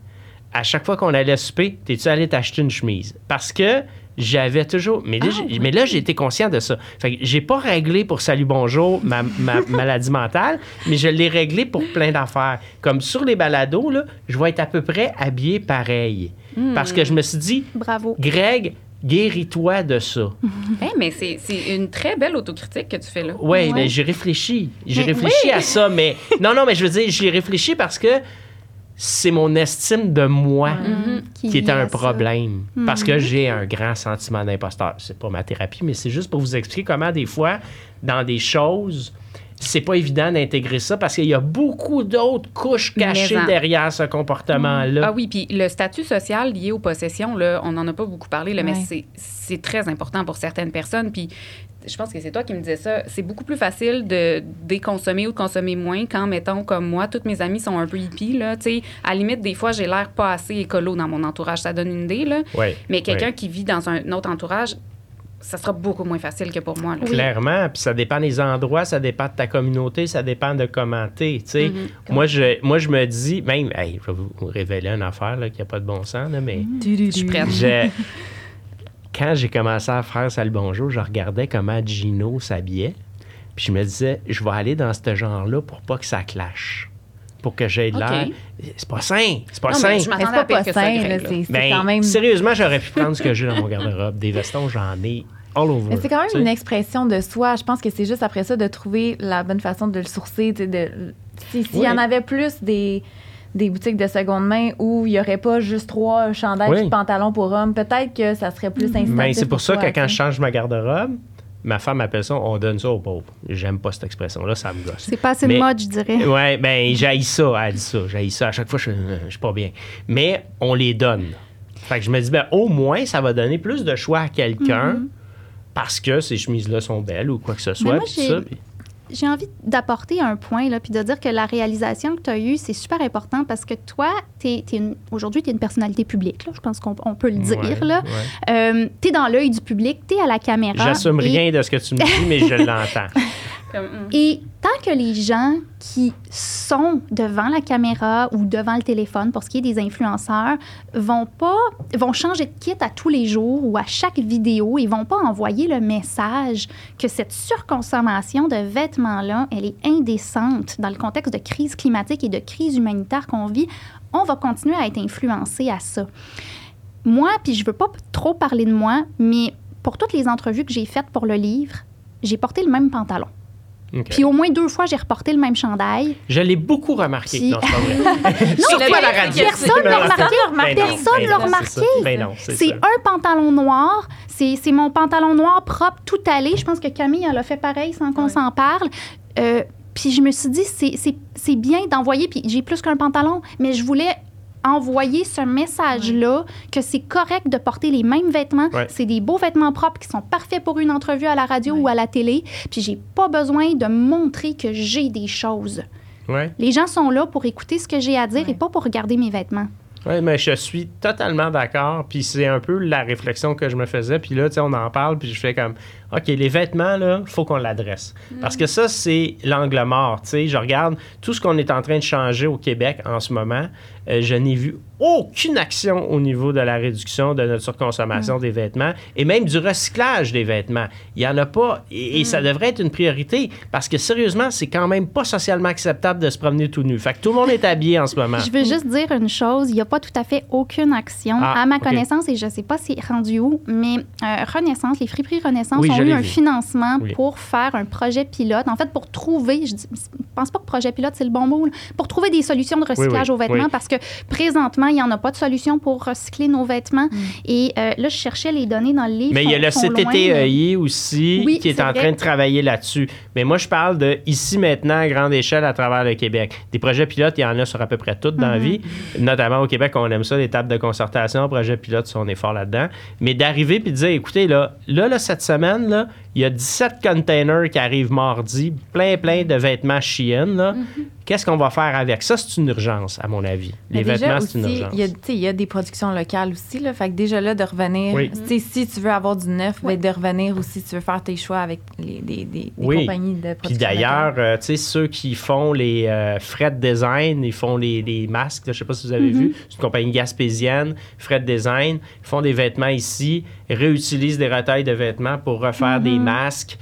à chaque fois qu'on allait souper, t'es-tu allé t'acheter une chemise? Parce que j'avais toujours... Mais là, j'ai été conscient de ça. Fait que j'ai pas réglé pour salut, bonjour, ma maladie mentale, mais je l'ai réglé pour plein d'affaires. Comme sur les balados, là, je vais être à peu près habillé pareil. Parce que je me suis dit, bravo, Greg, guéris-toi de ça. Hey, mais c'est une très belle autocritique que tu fais là. Oui, mais j'ai réfléchi. À ça, mais... Non, mais je veux dire, j'y ai réfléchi parce que c'est mon estime de moi qui est un problème. Parce que j'ai un grand sentiment d'imposteur. C'est pas ma thérapie, mais c'est juste pour vous expliquer comment, des fois, dans des choses, c'est pas évident d'intégrer ça parce qu'il y a beaucoup d'autres couches cachées derrière ce comportement-là. Ah oui, puis le statut social lié aux possessions, là, on n'en a pas beaucoup parlé, là, mais c'est très important pour certaines personnes. Puis je pense que c'est toi qui me disais ça. C'est beaucoup plus facile de déconsommer ou de consommer moins quand, mettons, comme moi, toutes mes amies sont un peu hippies, là, tu sais. À la limite, des fois, j'ai l'air pas assez écolo dans mon entourage. Ça donne une idée, là. Ouais, mais quelqu'un qui vit dans un autre entourage, ça sera beaucoup moins facile que pour moi, là. Clairement. Puis ça dépend des endroits, ça dépend de ta communauté, ça dépend de comment t'es, tu sais. Moi, je me dis, même... Hey, je vais vous révéler une affaire, là, qui n'a pas de bon sens, là, mais... Je suis prête. Quand j'ai commencé à faire Salut Bonjour, je regardais comment Gino s'habillait. Puis je me disais, je vais aller dans ce genre-là pour pas que ça clash. Pour que j'ai l'air... C'est pas sain. C'est pas sain. Je m'attendais à pire que ça, Greg, là. C'est quand même... Sérieusement, j'aurais pu prendre ce que j'ai dans mon garde-robe. Des vestons, j'en ai all over. Mais c'est quand même une expression de soi. Je pense que c'est juste après ça de trouver la bonne façon de le sourcer. S'il y en avait plus des boutiques de seconde main où il n'y aurait pas juste 3 chandails et pantalons pour hommes, peut-être que ça serait plus instinctif. Mais c'est pour ça que quand je change ma garde-robe, ma femme appelle ça « on donne ça aux pauvres ». J'aime pas cette expression-là, ça me gosse. C'est pas assez de mode, je dirais. Oui, bien, j'haïs ça, elle dit ça. J'haïs ça. À chaque fois, je suis pas bien. Mais on les donne. Fait que je me dis, bien, au moins, ça va donner plus de choix à quelqu'un parce que ces chemises-là sont belles ou quoi que ce soit. J'ai envie d'apporter un point, là, puis de dire que la réalisation que tu as eue, c'est super important parce que toi, aujourd'hui, tu es une personnalité publique, là, je pense qu'on peut le dire. Tu es dans l'œil du public, tu es à la caméra. J'assume rien de ce que tu me dis, mais je l'entends. Et tant que les gens qui sont devant la caméra ou devant le téléphone, pour ce qui est des influenceurs, vont changer de kit à tous les jours ou à chaque vidéo et vont pas envoyer le message que cette surconsommation de vêtements-là, elle est indécente dans le contexte de crise climatique et de crise humanitaire qu'on vit, on va continuer à être influencé à ça. Moi, puis je veux pas trop parler de moi, mais pour toutes les entrevues que j'ai faites pour le livre, j'ai porté le même pantalon. Okay. Puis au moins 2 fois, j'ai reporté le même chandail. Je l'ai beaucoup remarqué. Puis... Non, c'est pas vrai. Surtout à la radio. Personne ne l'a remarqué. C'est un pantalon noir. C'est mon pantalon noir propre, tout allé. Je pense que Camille, elle a fait pareil sans qu'on s'en parle. Puis je me suis dit, c'est bien d'envoyer. Puis j'ai plus qu'un pantalon, mais je voulais... envoyer ce message-là, que c'est correct de porter les mêmes vêtements. Ouais. C'est des beaux vêtements propres qui sont parfaits pour une entrevue à la radio ou à la télé. Puis j'ai pas besoin de montrer que j'ai des choses. Ouais. Les gens sont là pour écouter ce que j'ai à dire et pas pour regarder mes vêtements. Oui, mais je suis totalement d'accord. Puis c'est un peu la réflexion que je me faisais. Puis là, tu sais, on en parle, puis je fais comme... OK, les vêtements, là, il faut qu'on l'adresse. Parce que ça, c'est l'angle mort. Tu sais, je regarde tout ce qu'on est en train de changer au Québec en ce moment. Je n'ai vu aucune action au niveau de la réduction de notre surconsommation des vêtements et même du recyclage des vêtements. Il n'y en a pas. Et ça devrait être une priorité parce que, sérieusement, c'est quand même pas socialement acceptable de se promener tout nu. Fait que tout le monde est habillé en ce moment. Je veux juste dire une chose. Il n'y a pas tout à fait aucune action. À ma connaissance, et je ne sais pas si c'est rendu où, mais Renaissance, les friperies Renaissance ont eu un financement pour faire un projet pilote. En fait, pour trouver, je ne pense pas que projet pilote, c'est le bon mot, là, pour trouver des solutions de recyclage aux vêtements parce que présentement, il n'y en a pas de solution pour recycler nos vêtements. Et là, je cherchais les données dans le livre. Mais il y a le CTTEI aussi qui est en train de travailler là-dessus. Mais moi, je parle de ici, maintenant, à grande échelle à travers le Québec. Des projets pilotes, il y en a sur à peu près toutes dans la vie. Notamment au Québec, on aime ça, les tables de concertation, projets pilotes, on est fort là-dedans. Mais d'arriver puis de dire, écoutez, là, cette semaine, là, il y a 17 containers qui arrivent mardi, plein de vêtements Shein. Qu'est-ce qu'on va faire avec ça? C'est une urgence, à mon avis. Mais les vêtements, aussi, c'est une urgence. Il y a des productions locales aussi. Là, fait que déjà là, de revenir... Si tu veux avoir du neuf, de revenir aussi, tu veux faire tes choix avec des compagnies de production. Puis d'ailleurs, ceux qui font les Fred Design, ils font les masques. Là, je ne sais pas si vous avez vu. C'est une compagnie gaspésienne. Fred Design, ils font des vêtements ici, réutilisent des retails de vêtements pour refaire des masques.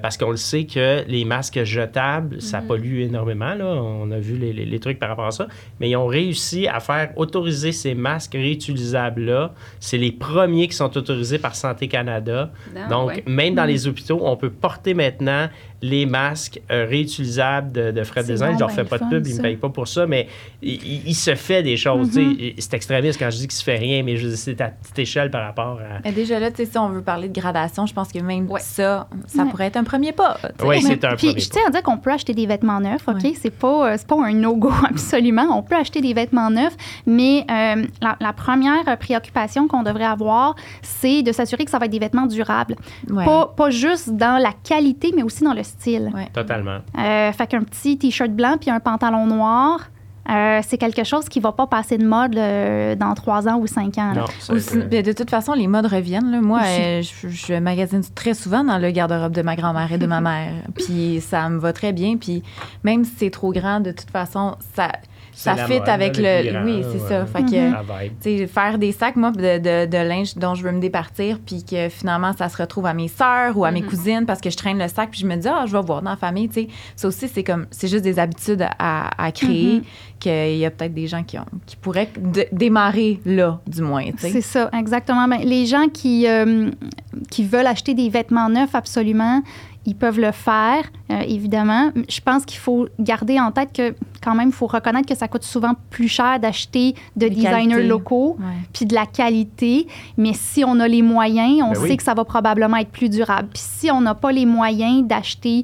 Parce qu'on le sait que les masques jetables, ça pollue énormément. Là. On a vu les trucs par rapport à ça. Mais ils ont réussi à faire autoriser ces masques réutilisables-là. C'est les premiers qui sont autorisés par Santé Canada. Donc, même dans les hôpitaux, on peut porter maintenant les masques réutilisables de Fred Design. Je leur fais pas de pub, ils me payent pas pour ça, mais il se fait des choses. C'est extrémiste quand je dis qu'il se fait rien, mais c'est à petite échelle par rapport à... Mais déjà là, si on veut parler de gradation, je pense que même ça pourrait être un premier pas. Oui, c'est un premier pas. Puis je tiens à dire qu'on peut acheter des vêtements neufs, OK? C'est pas un no-go absolument. On peut acheter des vêtements neufs, mais la première préoccupation qu'on devrait avoir, c'est de s'assurer que ça va être des vêtements durables. Ouais. Pas juste dans la qualité, mais aussi dans le style. Ouais. Totalement. Fait qu'un petit t-shirt blanc puis un pantalon noir, c'est quelque chose qui ne va pas passer de mode dans 3 ans ou 5 ans. Non, de toute façon, les modes reviennent. Là. Moi, je magasine très souvent dans le garde-robe de ma grand-mère et de ma mère. Puis ça me va très bien. Puis même si c'est trop grand, de toute façon, ça fit avec le... Grand, oui, c'est ça. Fait que, faire des sacs, moi, de linge dont je veux me départir, puis que finalement, ça se retrouve à mes sœurs ou à mes cousines parce que je traîne le sac, puis je me dis, je vais voir dans la famille, tu sais. Ça aussi, c'est juste des habitudes à créer qu'il y a peut-être des gens qui pourraient démarrer là, du moins, tu sais. C'est ça, exactement. Ben, les gens qui veulent acheter des vêtements neufs, absolument... Ils peuvent le faire, évidemment. Je pense qu'il faut garder en tête que, quand même, il faut reconnaître que ça coûte souvent plus cher d'acheter de designers locaux puis de la qualité. Mais si on a les moyens, on sait que ça va probablement être plus durable. Puis si on n'a pas les moyens d'acheter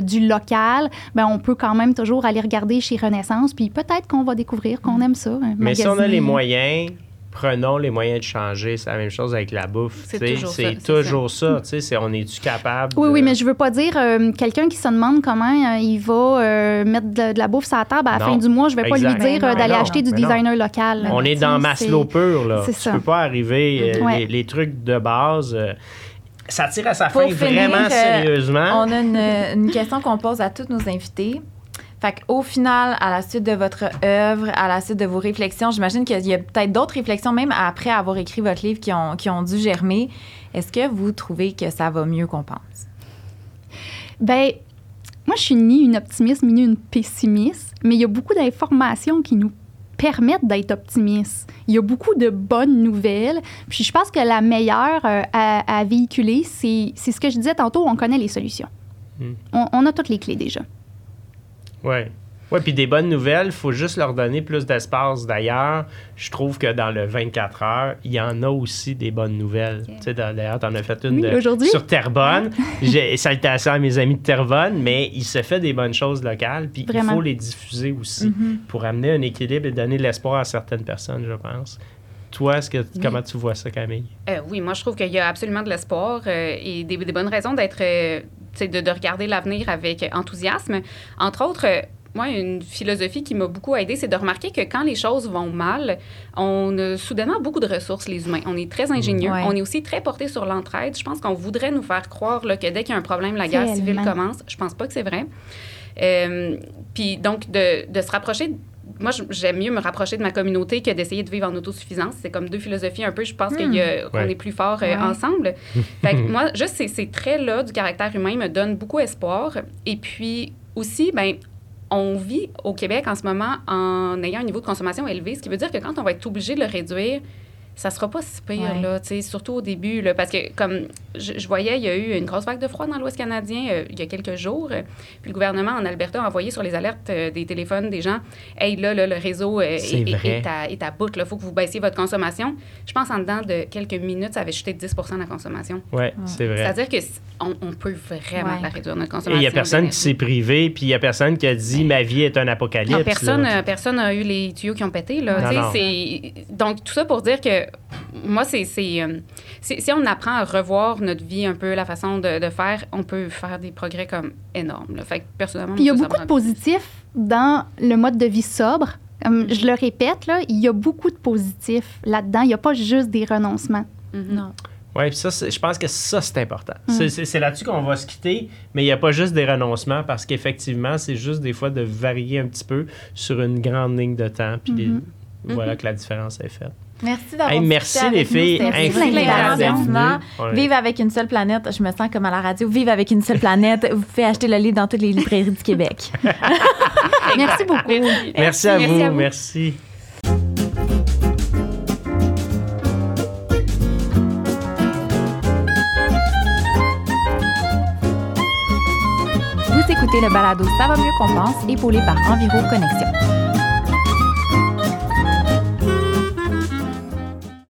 du local, ben on peut quand même toujours aller regarder chez Renaissance. Puis peut-être qu'on va découvrir qu'on aime ça. Mais si on a les moyens... Prenons les moyens de changer. C'est la même chose avec la bouffe. C'est toujours ça. On est-tu capable? Oui, mais je veux pas dire quelqu'un qui se demande comment il va mettre de la bouffe sur la table à la fin du mois. Je vais pas lui dire d'aller acheter du designer local. Là, on est dans Maslow pur. Là. Tu peux pas arriver les trucs de base... ça tire à sa fin vraiment sérieusement. On a une question qu'on pose à tous nos invités. Fait qu'au final, à la suite de votre œuvre, à la suite de vos réflexions, j'imagine qu'il y a peut-être d'autres réflexions, même après avoir écrit votre livre, qui ont dû germer. Est-ce que vous trouvez que ça va mieux qu'on pense? Bien, moi, je suis ni une optimiste, ni une pessimiste, mais il y a beaucoup d'informations qui nous permettent d'être optimistes. Il y a beaucoup de bonnes nouvelles. Puis je pense que la meilleure à véhiculer, c'est ce que je disais tantôt, on connaît les solutions. On a toutes les clés déjà. Oui, puis des bonnes nouvelles, il faut juste leur donner plus d'espace. D'ailleurs, je trouve que dans le 24 heures, il y en a aussi des bonnes nouvelles. Okay. Tu sais, d'ailleurs, tu en as fait une sur Terrebonne. J'ai salutations à mes amis de Terrebonne, mais il se fait des bonnes choses locales, puis il faut les diffuser aussi pour amener un équilibre et donner de l'espoir à certaines personnes, je pense. Toi, comment tu vois ça, Camille? Oui, moi, je trouve qu'il y a absolument de l'espoir et des bonnes raisons d'être... De regarder l'avenir avec enthousiasme. Entre autres, moi, une philosophie qui m'a beaucoup aidée, c'est de remarquer que quand les choses vont mal, on a soudainement beaucoup de ressources, les humains. On est très ingénieux. Ouais. On est aussi très porté sur l'entraide. Je pense qu'on voudrait nous faire croire là, que dès qu'il y a un problème, la guerre civile commence. Je pense pas que c'est vrai. Puis donc, de se rapprocher... Moi, j'aime mieux me rapprocher de ma communauté que d'essayer de vivre en autosuffisance. C'est comme deux philosophies un peu. Je pense qu'on est plus forts ensemble. Fait que moi, juste ces traits-là du caractère humain me donnent beaucoup espoir. Et puis aussi, bien, on vit au Québec en ce moment en ayant un niveau de consommation élevé, ce qui veut dire que quand on va être obligé de le réduire, ça sera pas si pire, là, tu sais, surtout au début, là, parce que, comme je voyais, il y a eu une grosse vague de froid dans l'Ouest canadien il y a quelques jours, puis le gouvernement en Alberta a envoyé sur les alertes des téléphones des gens « Hey, là, le réseau est à bout, il faut que vous baissiez votre consommation. » Je pense en dedans de quelques minutes, ça avait chuté de 10 % de la consommation. Oui, c'est vrai. C'est-à-dire qu'on peut vraiment la réduire, notre consommation. Et il n'y a personne qui s'est privé, puis il n'y a personne qui a dit « Ma vie est un apocalypse. » Non, personne n'a eu les tuyaux qui ont pété, là. Non. Donc, tout ça pour dire que moi, c'est si on apprend à revoir notre vie un peu, la façon de faire, on peut faire des progrès comme énormes. Là. Fait que personnellement, puis il y a beaucoup de positifs dans le mode de vie sobre. Je le répète, là, il y a beaucoup de positifs là-dedans. Il n'y a pas juste des renoncements. Mm-hmm. Non. Oui, puis ça, je pense que ça, c'est important. C'est là-dessus qu'on va se quitter, mais il n'y a pas juste des renoncements parce qu'effectivement, c'est juste des fois de varier un petit peu sur une grande ligne de temps. Puis voilà que la différence est faite. Merci d'avoir merci les filles. Merci. Vive avec une seule planète. Je me sens comme à la radio. Vive avec une seule planète. Vous pouvez acheter le livre dans toutes les librairies du Québec. Merci beaucoup. Merci à vous. Vous écoutez le balado Ça va mieux qu'on pense, épaulé par Enviro-Connexion.